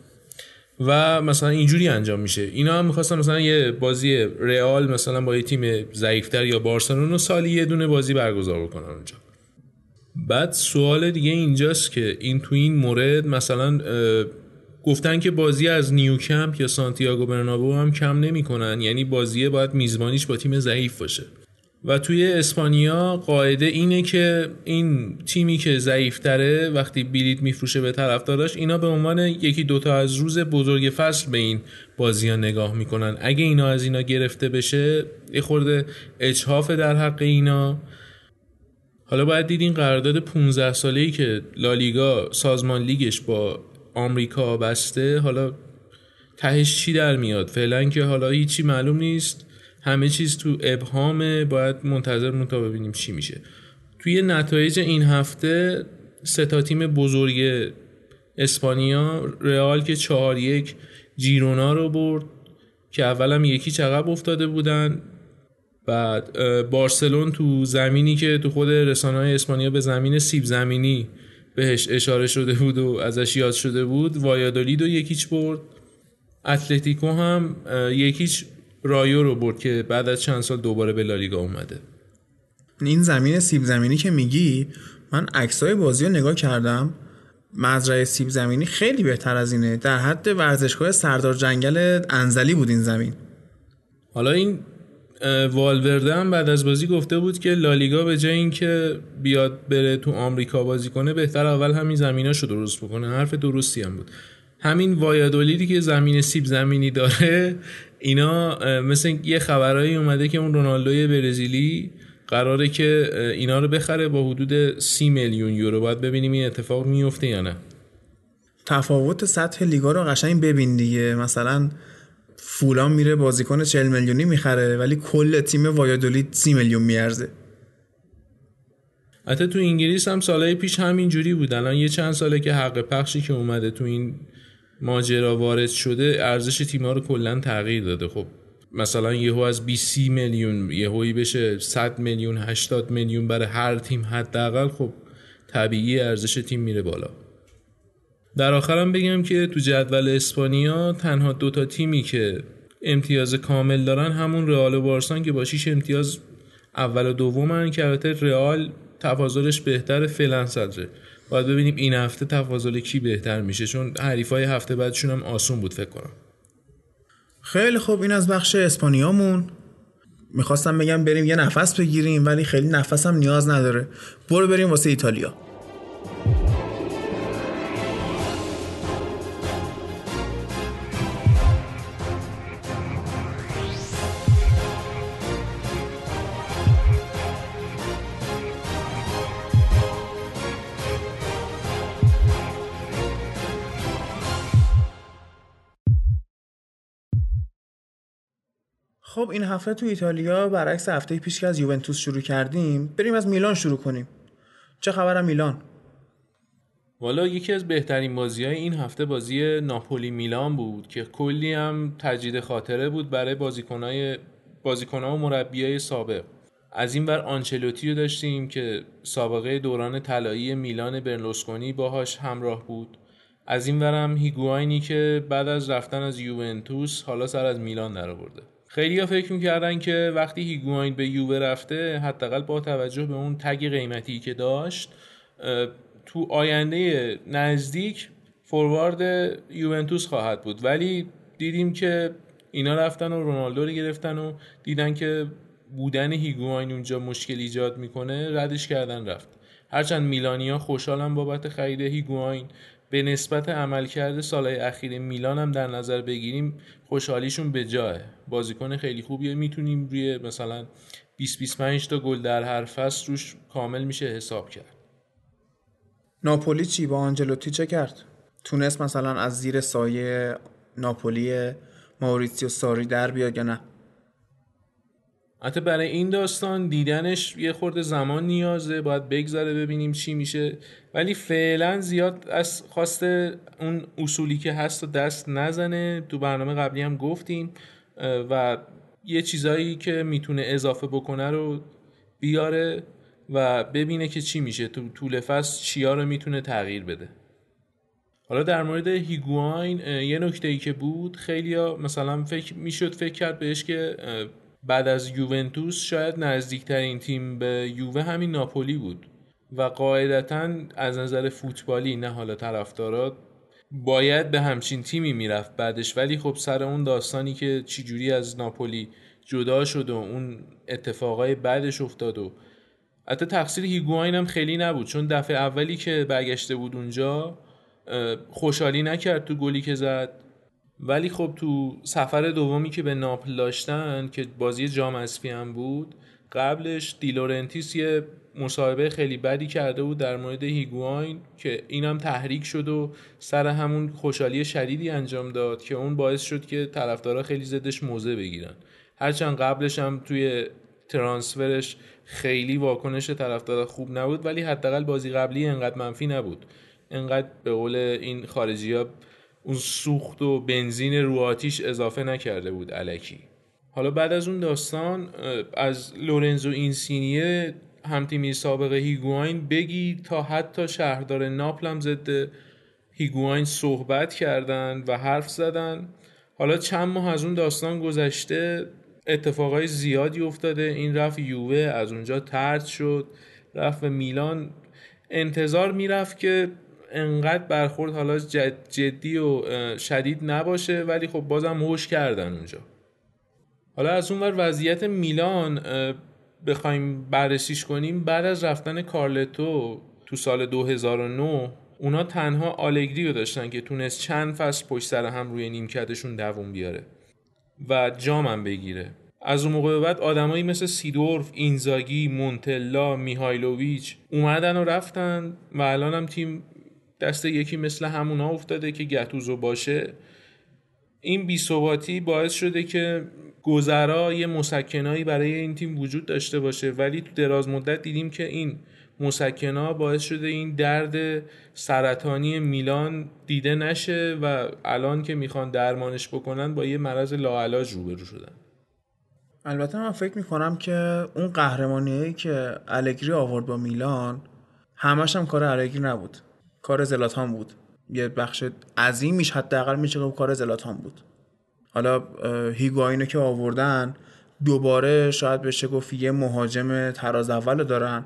و مثلا اینجوری انجام میشه. اینا هم می‌خواستن مثلا یه بازی رئال مثلا با یه تیم ضعیف‌تر یا بارسلونا سالی یه دونه بازی برگزار بکنن اونجا. بعد سوال دیگه اینجاست که این تو این مورد مثلا گفتن که بازی از نیوکمپ یا سانتیاگو برنابو هم کم نمی‌کنن، یعنی بازی باید میزبانیش با تیم ضعیف باشه. و توی اسپانیا قاعده اینه که این تیمی که ضعیف‌تره وقتی بلیت میفروشه به طرفداراش، اینا به عنوان یکی دوتا از روز بزرگ فصل به این بازی‌ها نگاه میکنن. اگه اینا از اینا گرفته بشه یه خورده اجحاف در حق اینا. حالا باید دید این قرارداد پونزده ساله‌ای که لالیگا سازمان لیگش با آمریکا بسته، حالا تهش چی در میاد؟ فعلا که حالا هیچی معلوم نیست، همه چیز تو ابهامه. باید منتظر مون تا ببینیم چی میشه. توی نتایج این هفته سه تا تیم بزرگ اسپانیا، رئال که چهار یک جیرونا رو برد که اولم یکی چقب افتاده بودن، بعد بارسلون تو زمینی که تو خود رسانه‌های اسپانیا به زمین سیب زمینی بهش اشاره شده بود و ازش یاد شده بود، وایادولید رو یکیچ برد. اتلتیکو هم یکیچ رایو رو برد که بعد از چند سال دوباره به لالیگا اومده. این زمین سیب زمینی که میگی، من عکسای بازی رو نگاه کردم، مزرعه سیب زمینی خیلی بهتر از اینه. در حد ورزشگاه سردار جنگل انزلی بود این زمین. حالا این والورده هم بعد از بازی گفته بود که لالیگا به جای اینکه بیاد بره تو آمریکا بازی کنه، بهتر اول همین زمیناشو درست بکنه. حرف درستی هم بود. همین وایادولیدی که زمین سیب زمینی داره، اینا مثل یه خبرایی اومده که اون رونالدوی برزیلی قراره که اینا رو بخره با حدود سی میلیون یورو. باید ببینیم این اتفاق میفته یا نه. تفاوت سطح لیگا رو قشنگ ببین دیگه. مثلا فولان میره بازیکن چهل میلیونی میخره، ولی کل تیم وایادولید سی میلیون میارزه. حتی تو انگلیس هم سالهای پیش همین جوری بود. الان یه چند ساله که حق پخشی که اومده تو این ماجرا وارد شده، ارزش تیم‌ها رو کلاً تغییر داده. خب مثلا یهو از بیست میلیون یهویی بشه صد میلیون، هشتاد میلیون برای هر تیم حداقل. خب طبیعی ارزش تیم میره بالا. در آخرم بگم که تو جدول اسپانیا تنها دو تا تیمی که امتیاز کامل دارن همون رئال و بارسان که با شش امتیاز اول و دومن، که البته رئال تفاضلش بهتره، فعلا صدره. باید ببینیم این هفته تفاضل کی بهتر میشه، چون حریفای هفته بعدشون هم آسون بود فکر کنم. خیلی خوب، این از بخش اسپانیامون. میخواستم بگم بریم یه نفس بگیریم، ولی خیلی نفس هم نیاز نداره. برو بریم واسه ایتالیا. خب این هفته تو ایتالیا برعکس هفته پیش که از یوونتوس شروع کردیم، بریم از میلان شروع کنیم. چه خبره میلان؟ والا یکی از بهترین بازی‌های این هفته بازی ناپولی میلان بود که کلی هم تجدید خاطره بود برای بازیکن‌های بازیکن‌ها و مربیای سابق. از این ور آنچلوتی رو داشتیم که سابقه دوران طلایی میلان برلوسکونی باهاش همراه بود. از این ور هم هیگواینی که بعد از رفتن از یوونتوس حالا سر از میلان درآورده. خیلی‌ها فکر می‌کردن که وقتی هیگواین به یووه رفته، حداقل با توجه به اون تگ قیمتی که داشت، تو آینده نزدیک فوروارد یوونتوس خواهد بود، ولی دیدیم که اینا رفتن و رونالدو رو گرفتن و دیدن که بودن هیگواین اونجا مشکل ایجاد میکنه، ردش کردن رفت. هرچند میلانیا خوشحالن بابت خرید هیگواین، به نسبت عملکرد سالهای اخیر میلان هم در نظر بگیریم خوشحالیشون به جاه. بازیکن خیلی خوبیه، میتونیم روی مثلا بیست بیست و پنج تا گل در هر فصل روش کامل میشه حساب کرد. ناپولی چی با آنجلوتی چه کرد؟ تونست مثلا از زیر سایه ناپولی ماوریتسیو ساری در بیاد یا نه؟ حتی برای این داستان دیدنش یه خورده زمان نیازه، باید بگذاره ببینیم چی میشه، ولی فعلا زیاد از خواست اون اصولی که هست دست نزنه. تو برنامه قبلی هم گفتیم و یه چیزایی که میتونه اضافه بکنه رو بیاره و ببینه که چی میشه، تو طول فصل چیا رو میتونه تغییر بده. حالا در مورد هیگواین یه نکته‌ای که بود، خیلیا مثلا فکر میشد فکر کرد بهش که بعد از یوونتوس شاید نزدیکترین تیم به یووه همین ناپولی بود و قاعدتاً از نظر فوتبالی نه حالا طرفدارا باید به همچین تیمی میرفت بعدش، ولی خب سر اون داستانی که چجوری از ناپولی جدا شد و اون اتفاقای بعدش افتاد و حتی تقصیر هیگواین هم خیلی نبود، چون دفعه اولی که برگشته بود اونجا خوشحالی نکرد تو گلی که زد، ولی خب تو سفر دومی که به ناپل داشتن که بازی جام حذفی هم بود، قبلش دیلورنتیس یه مصاحبه خیلی بدی کرده بود در مورد هیگواین که اینم تحریک شد و سر همون خوشحالی شدیدی انجام داد که اون باعث شد که طرفدارا خیلی زدش موزه بگیرن. هرچند قبلش هم توی ترانسفرش خیلی واکنش طرفدار خوب نبود، ولی حداقل بازی قبلی انقدر منفی نبود، انقدر به قول این خارجی‌ها اون سوخت و بنزین رو آتیش اضافه نکرده بود الکی. حالا بعد از اون داستان از لورنزو اینسینیه همتیمی سابق هیگواین بگی تا حتی شهردار ناپل هم ضد هیگواین صحبت کردن و حرف زدن. حالا چند ماه از اون داستان گذشته، اتفاقای زیادی افتاده، این رفت یووه، از اونجا طرد شد رفت به میلان. انتظار میرفت که انقدر برخورد حالا جد جدی و شدید نباشه، ولی خب بازم هوش کردن اونجا. حالا از اونور وضعیت میلان بخوایم بررسیش کنیم، بعد از رفتن کارلتو تو سال دو هزار و نه اونا تنها آلگری رو داشتن که تونست چند فصل پشت سر هم روی نیمکتشون دووم بیاره و جام هم بگیره. از اون موقع بعد آدمایی مثل سیدورف، اینزاگی، مونتلا، میهایلوویچ اومدن و رفتن و الان هم تیم دست یکی مثل همونا افتاده که گتوزو باشه. این بی‌ثباتی باعث شده که گذرا یه مسکنایی برای این تیم وجود داشته باشه، ولی تو دراز مدت دیدیم که این مسکنا باعث شده این درد سرطانی میلان دیده نشه و الان که میخوان درمانش بکنن با یه مرض لاعلاج روبرو شدن. البته من فکر میکنم که اون قهرمانیایی که الگری آورد با میلان همش هم کار الگری نبود، کار زلاتان بود، یه بخش عظیمیش حداقل میشه که کار زلاتان بود. حالا هیگواینو که آوردن دوباره شاید بشه گفت یه مهاجم تراز اولو دارن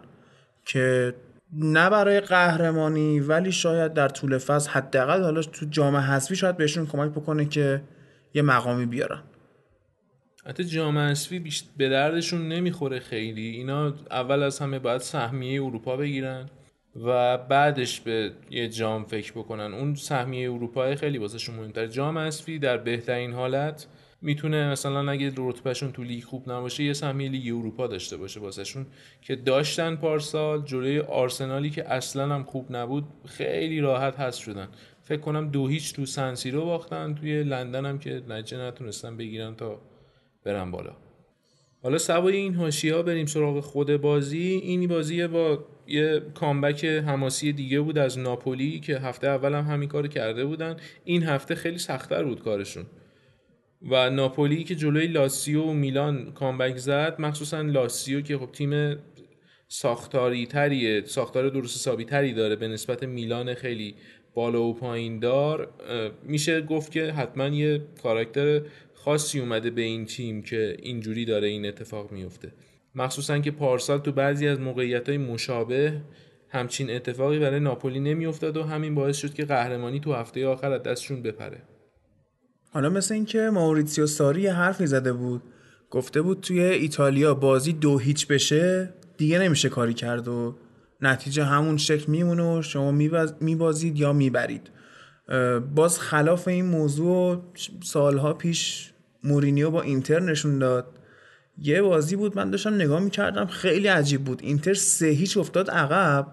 که نه برای قهرمانی، ولی شاید در طول فصل حداقل حالا تو جام حذفی شاید بهشون کمک بکنه که یه مقامی بیارن. حتی جام حذفی به دردشون نمیخوره خیلی، اینا اول از همه باید سهمیه اروپا بگیرن و بعدش به یه جام فکر بکنن. اون سهمیه اروپا خیلی واسهشون مهم‌تر. جام حذفی در بهترین حالت میتونه مثلا اگه رتبهشون تو لیگ خوب نباشه یه سهمیه لیگ اروپا داشته باشه واسهشون، که داشتن پارسال جلوی آرسنالی که اصلا هم خوب نبود خیلی راحت حذف شدن. فکر کنم دو هیچ تو سنسیرو باختن، توی لندن هم که نجه نتونستن بگیرن تا برن بالا. حالا سوای این حاشیه‌ها بریم سراغ خود بازی. این بازی با یه کامبک حماسی دیگه بود از ناپولی که هفته اول هم همین کارو کرده بودن. این هفته خیلی سخت‌تر بود کارشون و ناپولی که جلوی لاتزیو و میلان کامبک زد، مخصوصا لاتزیو که خب تیم ساختاری تریه، ساختار درست حسابی تری داره به نسبت میلان خیلی بالا و پایین دار، میشه گفت که حتما یه کاراکتر خاصی اومده به این تیم که اینجوری داره این اتفاق میفته. مخصوصا که پارسال تو بعضی از موقعیت‌های مشابه همچین اتفاقی برای ناپولی نمی‌افتاد و همین باعث شد که قهرمانی تو هفته آخر از دستشون بپره. حالا مثل این که ماوریتسیو ساری حرفی زده بود، گفته بود توی ایتالیا بازی دو هیچ بشه دیگه نمیشه کاری کرد و نتیجه همون شکل میمونه و شما میباز... میبازید یا میبرید. باز خلاف این موضوع سالها پیش مورینیو با اینتر نشون داد. یه بازی بود من داشتم نگاه میکردم، خیلی عجیب بود. اینتر سه هیچ افتاد عقب،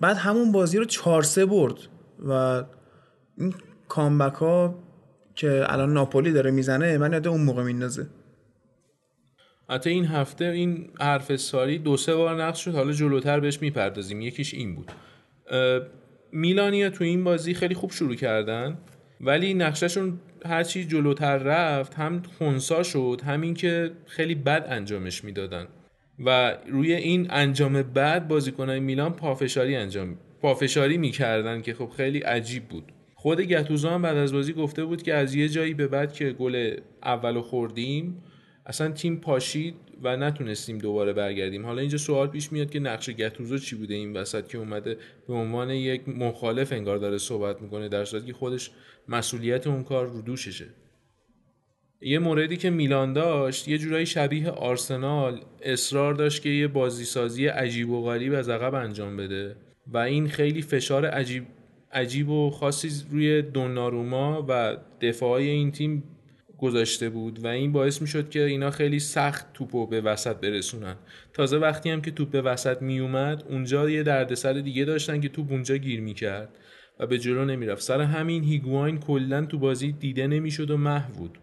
بعد همون بازی رو چهار سه برد و این کامبک ها که الان ناپولی داره میزنه من یاد اون موقع میندازه. حتی این هفته این حرف ساری دو سه بار نقش شد، حالا جلوتر بهش میپردازیم. یکیش این بود، میلانیا تو این بازی خیلی خوب شروع کردن ولی نقششون هرچی جلوتر رفت هم خونسا شد، همین که خیلی بد انجامش میدادن و روی این انجام بد بازیکنان میلان پافشاری انجام پافشاری میکردن که خب خیلی عجیب بود. خود گتوزو هم بعد از بازی گفته بود که از یه جایی به بعد که گل اولو خوردیم اصلا تیم پاشید و نتونستیم دوباره برگردیم. حالا اینجا سوال پیش میاد که نقش گتوزو چی بوده این وسط که اومده به عنوان یک مخالف انگار داره صحبت میکنه، در صورتی که خودش مسئولیت اون کار رو دوششه. یه موردی که میلان داشت یه جورایی شبیه آرسنال اصرار داشت که یه بازیسازی عجیب و غریب از عقب انجام بده و این خیلی فشار عجیب عجیب و خاصی روی دوناروما و دفاعی این تیم گذاشته بود و این باعث میشد که اینا خیلی سخت توپو به وسط برسونن. تازه وقتی هم که توپ به وسط میومد اونجا یه دردسر دیگه داشتن که توپ اونجا گیر میکرد و به جلو نمیرفت. سر همین هیگواین کلا تو بازی دیده نمیشد و محو بود.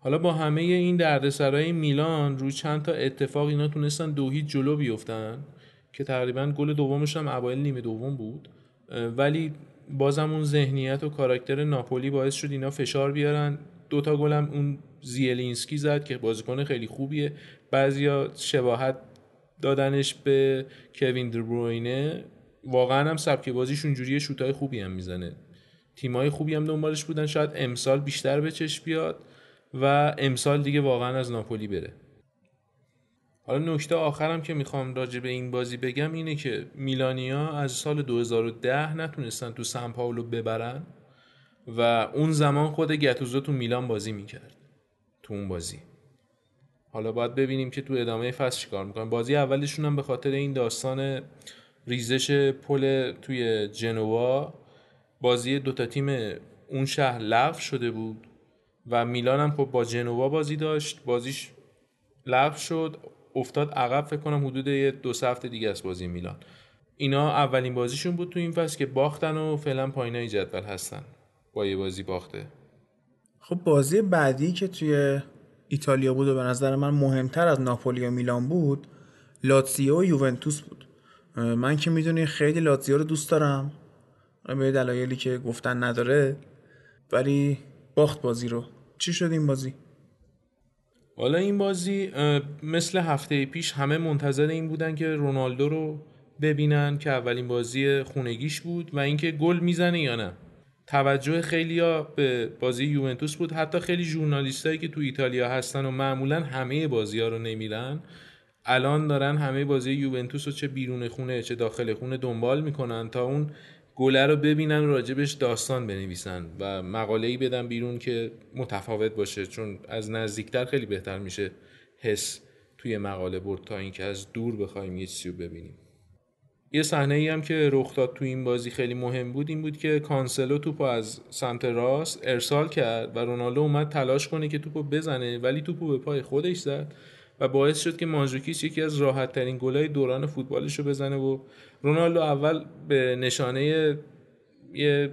حالا با همه این دردسرای میلان روی چند تا اتفاق اینا تونستن دو هیچ جلو بیافتن که تقریبا گل دومش هم اوایل نیمه دوم بود، ولی بازم اون ذهنیت و کاراکتر ناپولی باعث شد اینا فشار بیارن. دوتا گل هم اون زیلینسکی زد که بازیکن خیلی خوبیه، بعضیا شباهت دادنش به کوین دبروینه، واقعا هم سبک بازیش اونجوریه، شوتای خوبی هم میزنه، تیمای خوبی هم دنبالش بودن، شاید امسال بیشتر به چشم بیاد و امسال دیگه واقعا از ناپولی بره. حالا نکته آخرم که میخوام راجع به این بازی بگم اینه که میلانیا از سال دو هزار و ده نتونستن تو سان پائولو ببرن و اون زمان خود گتوزو تو میلان بازی میکرد تو اون بازی. حالا باید ببینیم که تو ادامه فصل چیکار میکنن. بازی اولشون هم به خاطر این داستان ریزش پل توی جنوا بازی دوتا تیم اون شهر لغو شده بود و میلان هم خب با جنوا بازی داشت، بازیش لغو شد، افتاد عقب. فکر کنم حدود یه دو سه هفته دیگه از بازی میلان. اینا اولین بازیشون بود تو این فصل که باختن و فعلا پایینای جدول هستن با یه بازی باخته. خب بازی بعدی که توی ایتالیا بود و به نظر من مهمتر از ناپولی و میلان بود، لاتزیو و یوونتوس بود. من که میدونی خیلی لاتزیو رو دوست دارم به دلایلی که گفتن نداره، ولی باخت بازی رو. چی شد این بازی؟ حالا این بازی مثل هفته پیش همه منتظر این بودن که رونالدو رو ببینن که اولین بازی خونگیش بود و اینکه گل میزنه یا نه. توجه خیلی‌ها به بازی یوونتوس بود، حتی خیلی ژورنالیستایی که تو ایتالیا هستن و معمولا همه بازی‌ها رو نمیرن الان دارن همه بازی یوونتوس رو چه بیرون خونه چه داخل خونه دنبال میکنن تا اون گله رو ببینن، راجبش داستان بنویسن و مقاله‌ای بدن بیرون که متفاوت باشه، چون از نزدیکتر خیلی بهتر میشه حس توی مقاله برد تا اینکه از دور بخوایم یه چیزی رو ببینیم. یه صحنه‌ای هم که رخ داد تو این بازی خیلی مهم بود، این بود که کانسلو توپو از سمت راست ارسال کرد و رونالدو اومد تلاش کنه که توپو بزنه ولی توپو به پای خودش زد و باعث شد که مانجوکیچ یکی از راحت‌ترین گل‌های دوران فوتبالش رو بزنه و رونالدو اول به نشانه یه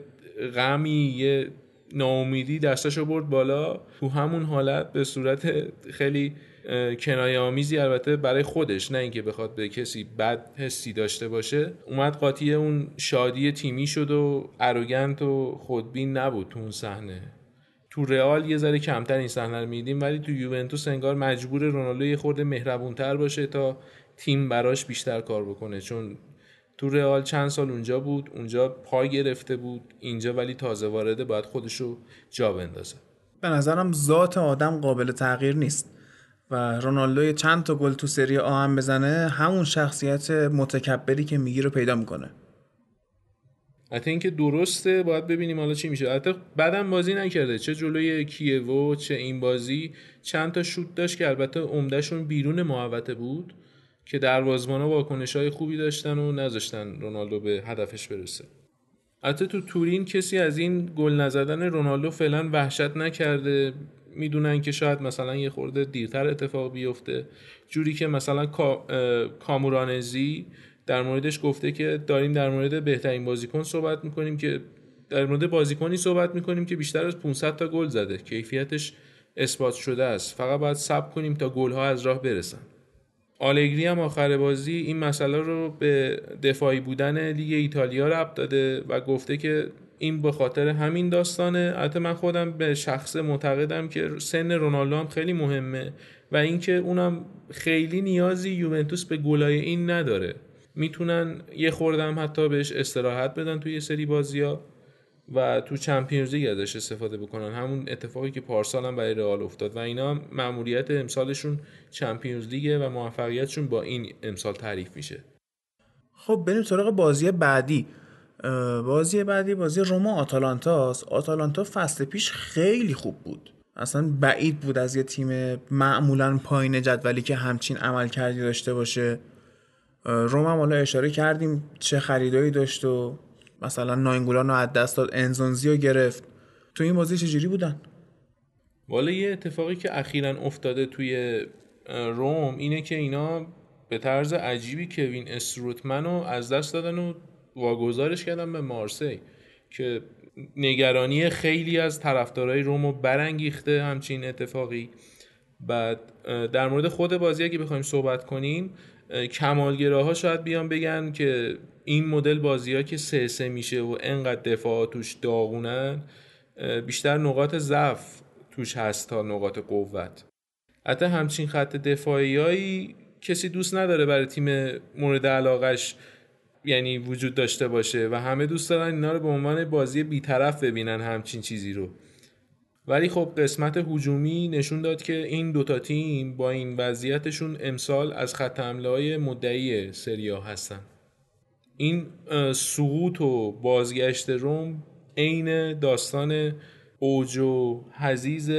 غمی، یه ناامیدی دستاشو برد بالا تو همون حالت به صورت خیلی کنایه آمیزی، البته برای خودش، نه اینکه بخواد به کسی بد حسی داشته باشه، اومد قاطی اون شادی تیمی شد و اروگنت و خودبین نبود تو اون صحنه. تو رئال یه ذره کمتر این صحنه رو می‌دیدیم، ولی تو یوونتوس انگار مجبور رونالدو یه خورده مهربون‌تر باشه تا تیم براش بیشتر کار بکنه، چون تو رئال چند سال اونجا بود، اونجا پا گرفته بود، اینجا ولی تازه وارده، باید خودشو جا بندازه. به نظرم ذات آدم قابل تغییر نیست و رونالدو چند تا گل تو سری آ هم بزنه، همون شخصیت متکبری که میگی رو پیدا میکنه. حتی اینکه درسته، باید ببینیم حالا چی میشه. حتی بعدم بازی نکرده، چه جلوی کیوو چه این بازی چند تا شوت داشت که البته عمدهشون بیرون محوطه بود که دروازه‌بانا واکنش‌های خوبی داشتن و نذاشتن رونالدو به هدفش برسه. البته تو تورین کسی از این گل نزدن رونالدو فعلا وحشت نکرده، میدونن که شاید مثلا یه خورده دیرتر اتفاق بیفته، جوری که مثلا کامورانزی در موردش گفته که داریم در مورد بهترین بازیکن صحبت می‌کنیم که در مورد بازیکنی صحبت می‌کنیم که بیشتر از پانصد تا گل زده، کیفیتش اثبات شده است، فقط باید صبر کنیم تا گل‌ها از راه برسن. آلگری هم آخر بازی این مسئله رو به دفاعی بودن لیگ ایتالیا ربط داده و گفته که این به خاطر همین داستانه. البته من خودم به شخص معتقدم که سن رونالدو هم خیلی مهمه و اینکه اونم خیلی نیازی یوونتوس به گلای این نداره، میتونن یه خورده هم حتی بهش استراحت بدن توی یه سری بازی‌ها و تو چمپیونز لیگ ازش استفاده بکنن، همون اتفاقی که پارسال هم برای رئال افتاد و اینا مأموریت امسالشون چمپیونز لیگه و موفقیتشون با این امسال تعریف میشه. خب بریم سراغ بازی بعدی. بازی بعدی بازی روما آتالانتاست. آتالانتا فصل پیش خیلی خوب بود، اصلا بعید بود از یه تیم معمولا پایین جدولی که همچین عمل کردی داشته باشه. روما هم حالا اشاره کردیم چه خریدایی داشت و مثلا ناینگولان رو از دست داد، انزونزی رو گرفت. تو این بازی چجوری بودن؟ والا یه اتفاقی که اخیراً افتاده توی روم اینه که اینا به طرز عجیبی کوین استروتمن رو از دست دادن و واگذارش کردن به مارسی که نگرانی خیلی از طرفدارای روم رو برانگیخته همچین اتفاقی. بعد در مورد خود بازی اگه بخوایم صحبت کنیم، کمالگراها شاید بیان بگن که این مدل بازی‌ها که سه سه میشه و انقدر دفاع توش داغونن بیشتر نقاط ضعف توش هست تا نقاط قوت. حتی همچین خط دفاعیایی کسی دوست نداره برای تیم مورد علاقش یعنی وجود داشته باشه و همه دوست دارن اینا رو به عنوان بازی بی‌طرف ببینن همچین چیزی رو. ولی خب قسمت هجومی نشون داد که این دوتا تیم با این وضعیتشون امسال از خط حمله‌های مدعی سری آ هستن. این سقوط و بازگشت روم عین داستان اوج و حضیض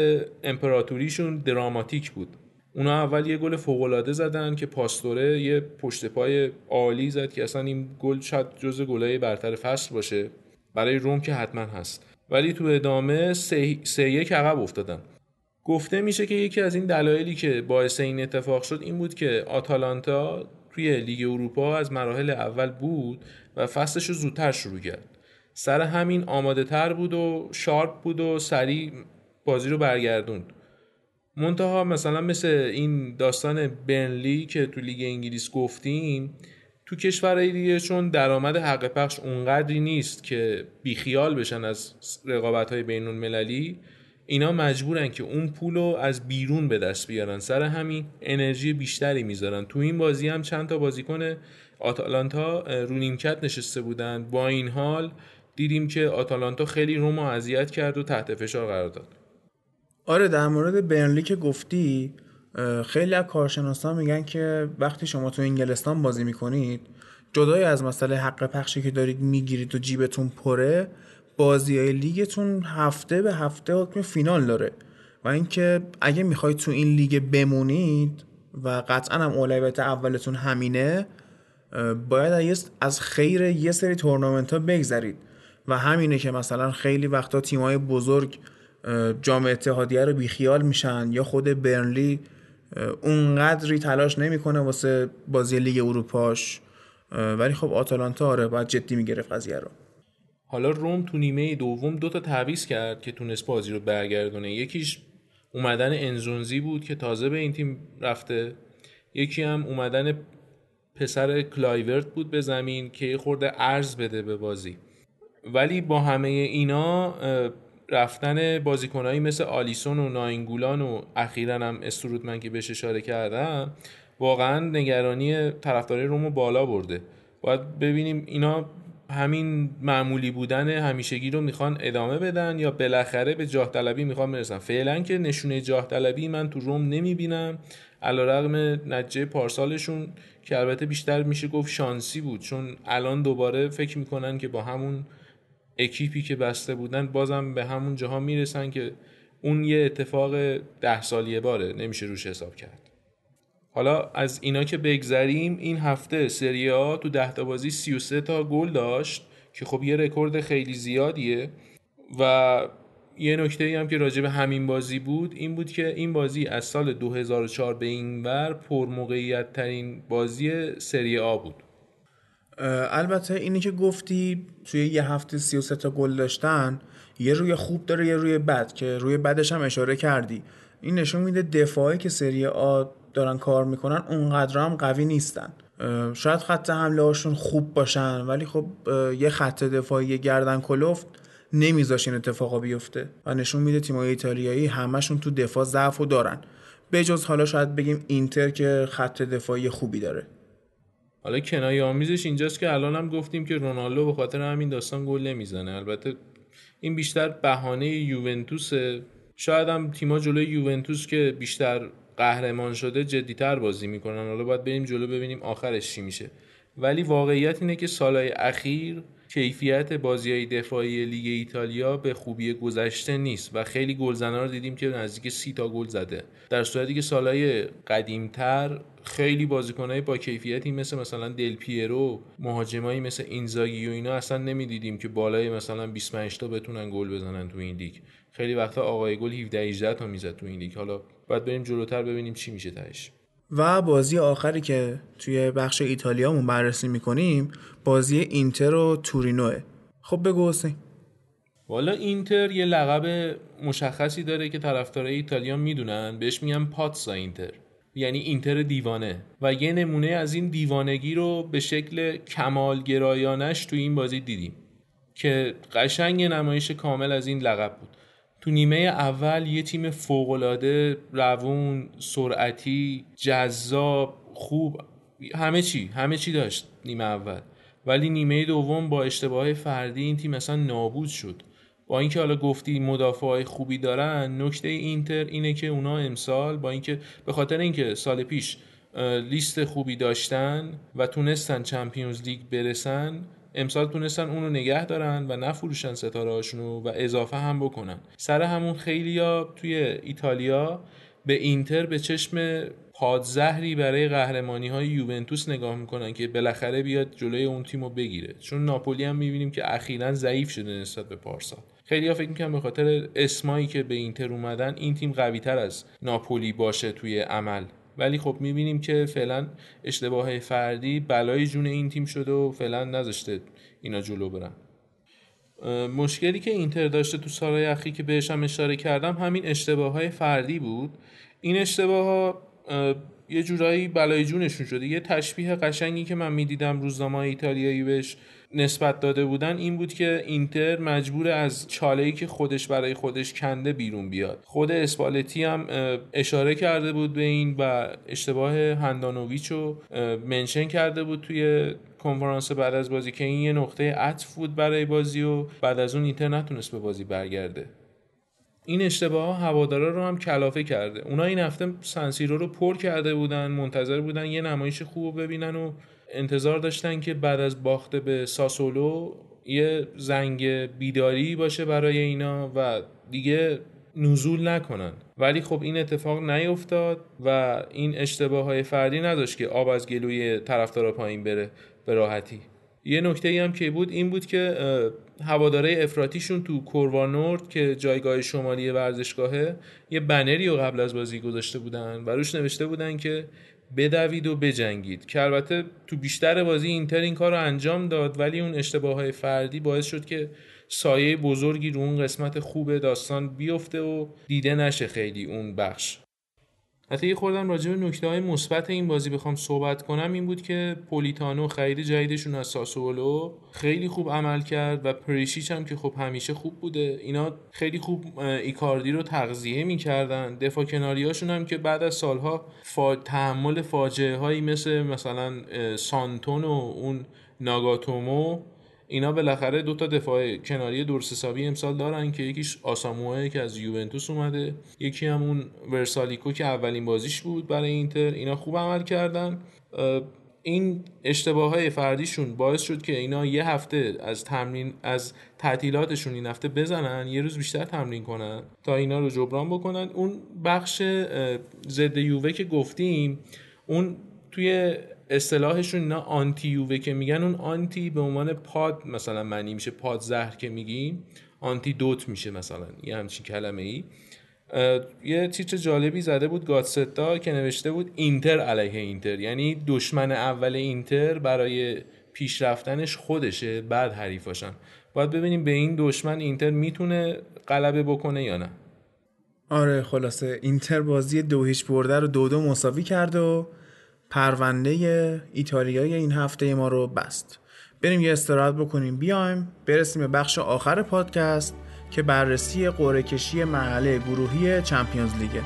امپراتوریشون دراماتیک بود. اونا اول یه گل فوق‌العاده زدن که پاستوره یه پشت پای عالی زد که اصلا این گل شاید جزو گلای برتر فصل باشه، برای روم که حتما هست، ولی تو ادامه سه یک عقب افتادن. گفته میشه که یکی از این دلایلی که باعث این اتفاق شد این بود که آتالانتا توی لیگ اروپا از مراحل اول بود و فصلش رو زودتر شروع کرد، سر همین آماده تر بود و شارپ بود و سریع بازی رو برگردوند. منتها مثلا مثل این داستان بنلی که تو لیگ انگلیس گفتیم، تو کشورهای دیگه چون درآمد حق پخش اونقدری نیست که بیخیال بشن از رقابت‌های بین‌المللی، اینا مجبورن که اون پولو از بیرون به دست بیارن، سر همین انرژی بیشتری میذارن. تو این بازی هم چند تا بازیکن آتالانتا رو نیمکت نشسته بودن، با این حال دیدیم که آتالانتا خیلی رومو اذیت کرد و تحت فشار قرار داد. آره، در مورد بنلی که گفتی، خیلی از کارشناسان میگن که وقتی شما تو انگلستان بازی میکنید، جدای از مسئله حق پخشی که دارید میگیرید و جیبتون پره، بازی‌های لیگتون هفته به هفته حکم فینال داره و اینکه اگه میخواید تو این لیگ بمونید و قطعاً هم اولویت اولتون همینه، باید از خیر یه سری تورنمنت‌ها بگذرید و همینه که مثلا خیلی وقتا تیم‌های بزرگ جام اتحادیه رو بیخیال میشن یا خود برنلی اونقدری تلاش نمیکنه واسه بازی لیگ اروپاش، ولی خب آتالانتا آره باید جدی میگرفت قضیه رو. حالا روم تو نیمه دوم دو تا تعویض کرد که تونست بازی رو برگردونه. یکیش اومدن انزونزی بود که تازه به این تیم رفته، یکی هم اومدن پسر کلایورت بود به زمین که خورده عرض بده به بازی. ولی با همه اینا رفتن بازیکنایی مثل آلیسون و ناینگولان و اخیراً هم استرودمن که بهش اشاره کردم واقعاً نگرانی طرفدارای رومو بالا برده. باید ببینیم اینا همین معمولی بودن همیشگی رو میخوان ادامه بدن یا بالاخره به جاه طلبی میخوان برسن. فعلا که نشونه جاه طلبی من تو روم نمیبینم، علیرغم نتیجه پارسالشون که البته بیشتر میشه گفت شانسی بود، چون الان دوباره فکر میکنن که با همون اکیپی که بسته بودن بازم به همون جاها میرسن که اون یه اتفاق ده سالیه باره، نمیشه روش حساب کرد. حالا از اینا که بگذریم، این هفته سری آ تو ده تا بازی سی و سه تا گل داشت که خب یه رکورد خیلی زیادیه. و یه نکته‌ای هم که راجع به همین بازی بود این بود که این بازی از سال دو هزار و چهار به این ور پرموقعیت ترین بازی سری آ بود. البته اینی که گفتی توی یه هفته سی و سه تا گل داشتن یه روی خوب داره یه روی بد که روی بدش هم اشاره کردی. این نشون میده دفاعی که سری آ دارن کار میکنن اونقدر هم قوی نیستن. شاید خط حمله هاشون خوب باشن ولی خب یه خط دفاعی گردن کلفت نمیذاش این اتفاقا بیفته و نشون میده تیمای ایتالیایی همشون تو دفاع ضعفو دارن، به جز حالا شاید بگیم اینتر که خط دفاعی خوبی داره. حالا کنایه آمیزش اینجاست که الان هم گفتیم که رونالدو به خاطر همین داستان گل نمیزنه. البته این بیشتر بهانه یوونتوسه، شاید هم تیم‌ها جلوی یوونتوس که بیشتر قهرمان شده جدی‌تر بازی میکنن. حالا باید بریم جلو ببینیم آخرش چی میشه. ولی واقعیت اینه که سالهای اخیر کیفیت بازی‌های دفاعی لیگ ایتالیا به خوبی گذشته نیست و خیلی گلزنا رو دیدیم که نزدیک سی تا گل زده، در صورتی که سالهای قدیم‌تر خیلی بازیکن‌های با کیفیتی مثل مثلا دل پیرو، مهاجمایی مثل اینزاگی و اینا اصلا نمی‌دیدیم که بالای مثلا بیست و پنج تا بتونن گل بزنن تو این لیگ. خیلی وقتا آقای گل هفده هجده تا میزد تو این لیگ. حالا باید بریم جلوتر ببینیم چی میشه تهش. و بازی آخری که توی بخش ایتالیامون بررسی میکنیم بازی اینتر و تورینوه. خب بگو حسین. والا اینتر یه لقب مشخصی داره که طرفدارای ایتالیا میدونن، بهش میگن پاتسا اینتر، یعنی اینتر دیوانه. و یه نمونه از این دیوانگی رو به شکل کمالگرایانش تو این بازی دیدیم که قشنگ نمایش کامل از این لقب بود. تو نیمه اول یه تیم فوق‌العاده روون، سرعتی، جذاب، خوب، همه چی همه چی داشت نیمه اول. ولی نیمه دوم با اشتباه فردی این تیم اصلا نابود شد. با اینکه حالا گفتی مدافعای خوبی دارن، نکته اینتر اینه که اونا امسال با اینکه به خاطر اینکه سال پیش لیست خوبی داشتن و تونستن چمپیونز لیگ برسن، امسال تونستن اون رو نگه دارن و نفروشن ستاره هاشونو و اضافه هم بکنن. سر همون خیلیا توی ایتالیا به اینتر به چشم پادزهری برای قهرمانی های یوونتوس نگاه میکنن که بالاخره بیاد جلوی اون تیم رو بگیره، چون ناپولی هم میبینیم که اخیراً ضعیف شده نسبت به پارسال. خیلیا فکر میکنن به خاطر اسمایی که به اینتر اومدن این تیم قوی تر از ناپولی باشه توی عمل، ولی خب می‌بینیم که فعلا اشتباه فردی بلای جون این تیم شده و فعلا نذاشته اینا جلو برن. مشکلی که اینتر داشته تو سال‌های اخیر که بهش هم اشاره کردم همین اشتباه‌های فردی بود. این اشتباه‌ها یه جورایی بلای جونشون شده. یه تشبیه قشنگی که من می‌دیدم روزنامه‌های ایتالیایی بهش نسبت داده بودن این بود که اینتر مجبور از چاله‌ای که خودش برای خودش کنده بیرون بیاد. خود اسپالتی هم اشاره کرده بود به این و اشتباه هندانویچ رو منشن کرده بود توی کنفرانس بعد از بازی که این یه نقطه عطف بود برای بازی و بعد از اون اینتر نتونست به بازی برگرده. این اشتباه‌ها هوادارا رو هم کلافه کرده. اونا این هفته سنسیرو رو پر کرده بودن، منتظر بودن یه نمایش خوب ببینن و انتظار داشتن که بعد از باخت به ساسولو یه زنگ بیداری باشه برای اینا و دیگه نزول نکنن. ولی خب این اتفاق نیفتاد و این اشتباه‌های فردی نداشت که آب از گلوی طرفدارا پایین بره به راحتی. یه نکته‌ای هم که بود این بود که هواداره افراطیشون تو کوروانورد که جایگاه شمالی ورزشگاهه یه بنری رو قبل از بازی گذاشته بودن و روش نوشته بودن که بدوید و بجنگید که البته تو بیشتر بازی اینتر این کار رو انجام داد، ولی اون اشتباههای فردی باعث شد که سایه بزرگی رو اون قسمت خوب داستان بیفته و دیده نشه خیلی اون بخش. حتی یه خوردم راجع به نکته‌های مثبت این بازی بخوام صحبت کنم این بود که پولیتانو خرید جدیدشون از ساسولو خیلی خوب عمل کرد و پریشیچ هم که خب همیشه خوب بوده، اینا خیلی خوب ایکاردی رو تغذیه می‌کردن. دفاع کناریاشون هم که بعد از سالها فا... تحمل فاجعه‌هایی مثل مثلا سانتون و اون ناگاتومو، اینا بالاخره دوتا دفاع کناری درست حسابی امسال دارن که یکیش آساموئه که از یوونتوس اومده، یکی هم اون ورسالیکو که اولین بازیش بود برای اینتر. اینا خوب عمل کردن. این اشتباههای فردیشون باعث شد که اینا یه هفته از تمرین از تعطیلاتشون این هفته بزنن، یه روز بیشتر تمرین کنن تا اینا رو جبران بکنن. اون بخش ضد یووه که گفتیم، اون توی اصطلاحشون اینا آنتی یووه که میگن، اون آنتی به عنوان پاد مثلا معنی میشه، پاد زهر که میگیم آنتی دوت میشه مثلا، یه همچین کلمه ای. یه تیتر جالبی زده بود گاتستا که نوشته بود اینتر علیه اینتر، یعنی دشمن اول اینتر برای پیشرفتنش خودشه بعد حریفاشن. باید ببینیم به این دشمن اینتر میتونه غلبه بکنه یا نه. آره خلاصه اینتر بازی دو هیچ برده رو دو دو مساوی کرد و پرونده ایتالیای این هفته ما رو بست. بریم یه استراحت بکنیم، بیایم برسیم به بخش آخر پادکست که بررسی قرعه کشی مرحله گروهی چمپیونز لیگه.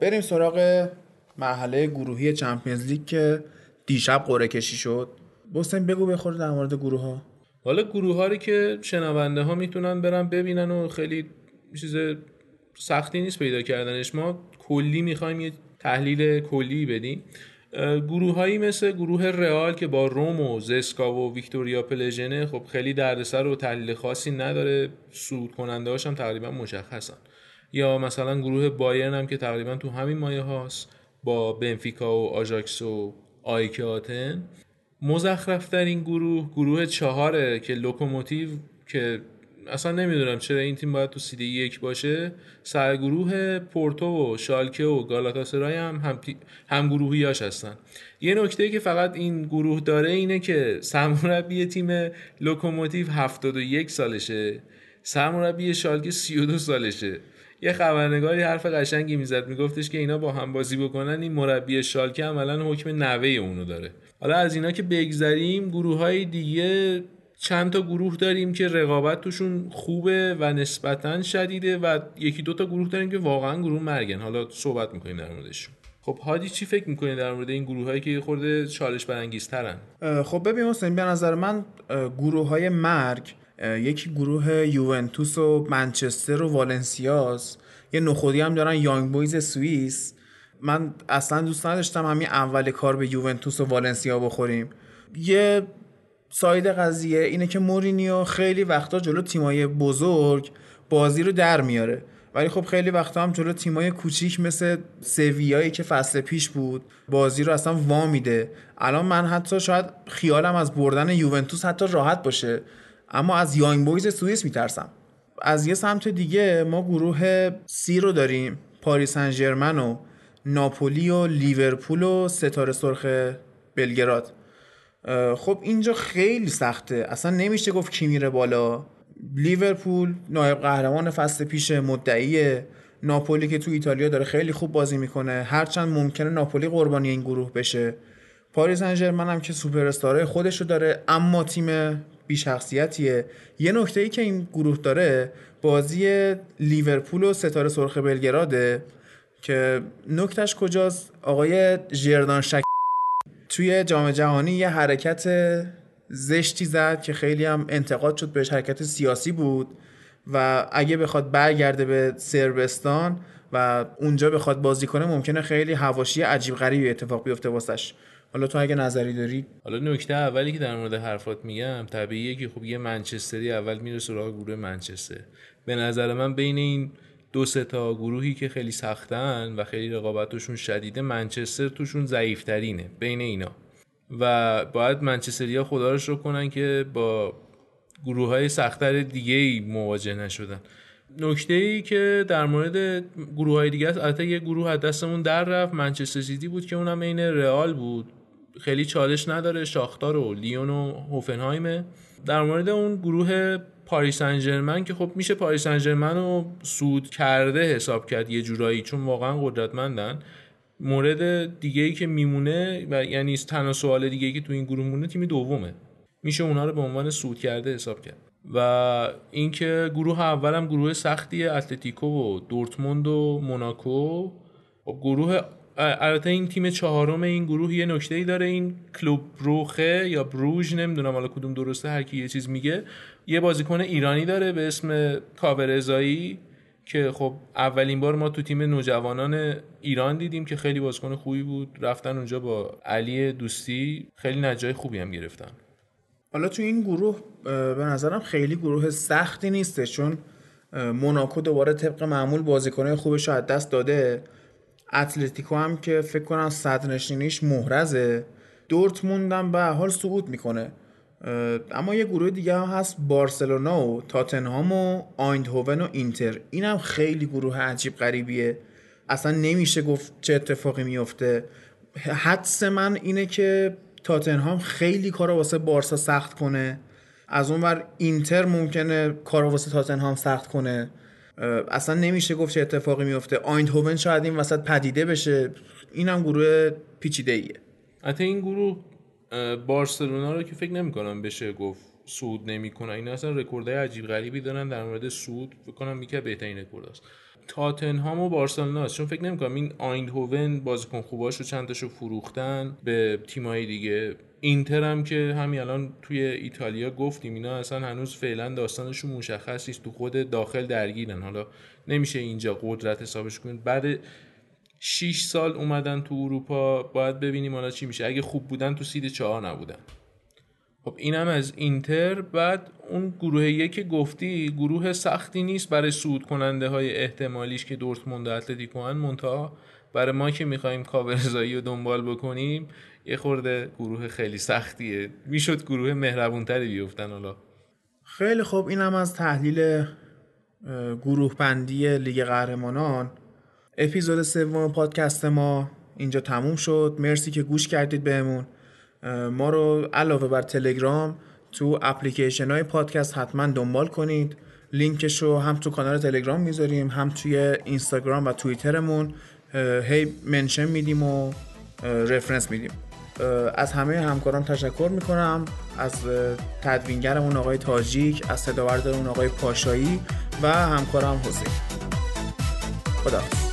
بریم سراغ مرحله گروهی چمپیونز لیگ که دیشب قرعه کشی شد. بستم بگو بخوره در مورد گروه ها. حالا گروه هایی که شنونده ها میتونن برن ببینن و خیلی چیز سختی نیست پیدا کردنش. ما کلی میخوایم یه تحلیل کلی بدیم. گروه‌هایی مثل گروه رئال که با روم و زسکا و ویکتوریا پلژنه خب خیلی دردسر و تحلیل خاصی نداره، صعود کننده‌هاش هم تقریبا مشخصن. یا مثلا گروه بایرن هم که تقریبا تو همین مایه هاست با بنفیکا و آژاکس و آیک آتن. مزخرف‌ترین گروه گروه چهاره که لوکوموتیو، که اصلا نمیدونم چرا این تیم باید تو سیده یک باشه، سرگروه پورتو و شالکه و گالاتاسرای هم هم, هم گروهیاش هستن. یه نکته که فقط این گروه داره اینه که سرمربی تیم لوکوموتیو هفتاد و یک سالشه، سرمربی شالکه سی و دو سالشه. یه خبرنگاری حرف قشنگی میزد، میگفتش که اینا با هم بازی بکنن این مربی شالکه عملاً حکم نوه اونو داره. حالا از اینا که بگذریم، گروه‌های دیگه چند تا گروه داریم که رقابت توشون خوبه و نسبتاً شدیده و یکی دو تا گروه داریم که واقعاً گروه مرگن. حالا صحبت میکنیم در موردشون. خب هادی چی فکر میکنی در مورد این گروه‌هایی که خورده چالش برانگیزترن؟ خب ببین حسین، به نظر من گروه‌های مرگ یکی گروه یوونتوس و منچستر و والنسیاس، یه نخودی هم دارن یانگ بویز سوئیس. من اصلا دوست نداشتم همین اول کار به یوونتوس و والنسیا بخوریم. یه ساید قضیه اینه که مورینیو خیلی وقتا جلو تیمای بزرگ بازی رو در میاره، ولی خب خیلی وقتا هم جلو تیمای کوچیک مثل سویایی که فصل پیش بود بازی رو اصلا وا میده. الان من حتی شاید خیالم از بردن یوونتوس حتی راحت باشه، اما از یانگ بویز سوئیس میترسم. از یه سمت دیگه ما گروه سی رو داریم، پاریس سن ژرمن و ناپولی و لیورپول و ستاره سرخ بلگراد. خب اینجا خیلی سخته، اصلا نمیشه گفت کی میره بالا. لیورپول نایب قهرمان فصل پیش مدعیه، ناپولی که تو ایتالیا داره خیلی خوب بازی میکنه، هرچند ممکنه ناپولی قربانی این گروه بشه. پاریس سن ژرمن هم که سوپر استارای خودشو داره اما تیم بیشخصیتیه. یه نکته‌ای که این گروه داره بازی لیورپول و ستاره سرخ بلگراده که نکتهش کجاست؟ آقای ژردان شک توی جام جهانی یه حرکت زشتی زد که خیلی هم انتقاد شد بهش، حرکت سیاسی بود و اگه بخواد برگرده به صربستان و اونجا بخواد بازی کنه ممکنه خیلی حواشی عجیب غریبی اتفاق بیفته واسش. حالا تو اگه نظری داری؟ حالا نکته اولی که در مورد حرفات میگم طبیعیه که خب یه منچستری اول میره سراغ گروه منچستر. به نظر من بین این دو سه تا گروهی که خیلی سختن و خیلی رقابتشون شدیده، منچستر توشون ضعیف‌ترینه بین اینا و باید منچستریا خدا رو شکر کنن که با گروه‌های سخت‌تر دیگه‌ای مواجه نشدن. نکته‌ای که در مورد گروه‌های دیگه است، البته یه گروه از دستمون در رفت، منچستر سیتی بود که اونم عین رئال بود، خیلی چالش نداره، شاختار و لیون و هوفنهایم. در مورد اون گروه پاریس سن ژرمن که خب میشه پاریس سن ژرمن رو صعود کرده حساب کرد یه جورایی، چون واقعا قدرتمندن. مورد دیگه‌ای که میمونه و یعنی تنها سوال دیگه‌ای که تو این گروه مونه تیم دومه، میشه اونها رو به عنوان صعود کرده حساب کرد. و اینکه گروه اولم گروه سختیه، اتلتیکو و دورتموند و موناکو. خب گروه البته این تیم چهارم این گروه یه نکته‌ای داره، این کلوب بروخه یا بروژ، نمیدونم حالا کدوم درسته، هر کی یه چیز میگه. یه بازیکن ایرانی داره به اسم کاورزایی که خب اولین بار ما تو تیم نوجوانان ایران دیدیم که خیلی بازیکن خوبی بود، رفتن اونجا با علی دوستی خیلی نتایج خوبی هم گرفتن. حالا تو این گروه به نظرم خیلی گروه سختی نیسته، چون موناکو دوباره طبق معمول بازیکن‌های خوبش رو از دست داده، اتلتیکو هم که فکر کنم صدر نشینیش محرزه، دورتموند هم به حال سقوط میکنه. اما یه گروه دیگه هم هست، بارسلونا و تاتنهام و آیندهوون و اینتر. این هم خیلی گروه عجیب غریبیه، اصلا نمیشه گفت چه اتفاقی میفته. حدس من اینه که تاتنهام خیلی کارا واسه بارسا سخت کنه، از اونور اینتر ممکنه کارا واسه تاتنهام سخت کنه، اصلا نمیشه گفت چه اتفاقی میفته. آیندهوون شاید این وسط پدیده بشه. اینم گروه پیچیده‌ایه. حتی این گروه بارسلونا رو که فکر نمی‌کنم بشه گفت صعود نمی‌کنه، اینا اصلا رکوردای عجیب غریبی دارن در مورد صعود، فکر کنم یکی بهترین رکورداست. تاتنهام و بارسلونا است، چون فکر نمی‌کنم این آیندهوون بازیکن خوباشو چند تاشو فروختن به تیم‌های دیگه. اینتر هم که همین الان توی ایتالیا گفتیم اینا اصلا هنوز فعلا داستانشون مشخص نیست، تو خود داخل درگیرن، حالا نمیشه اینجا قدرت حسابش کنید. بعد شش سال اومدن تو اروپا، باید ببینیم حالا چی میشه. اگه خوب بودن تو سید چهار نبودن. خب اینم از اینتر. بعد اون گروه یک که گفتی گروه سختی نیست برای صعود کننده های احتمالیش که دورتموند و اتلتیکو ان، منتها برای ما که میخوایم کاورزایی رو دنبال بکنیم یه خورده گروه خیلی سختیه، میشد گروه مهربونتری بیافتن. حالا خیلی خوب، اینم از تحلیل گروه بندی لیگ قهرمانان. اپیزود سوم پادکست ما اینجا تموم شد. مرسی که گوش کردید بهمون. ما رو علاوه بر تلگرام تو اپلیکیشن های پادکست حتما دنبال کنید. لینکش رو هم تو کانال تلگرام میذاریم، هم توی اینستاگرام و توییترمون هی منشن میدیم و رفرنس میدیم. از همه همکاران تشکر میکنم، از تدوینگرمون آقای تاجیک، از صداوردمون آقای پاشایی و همکارم حسین. خداحافظ.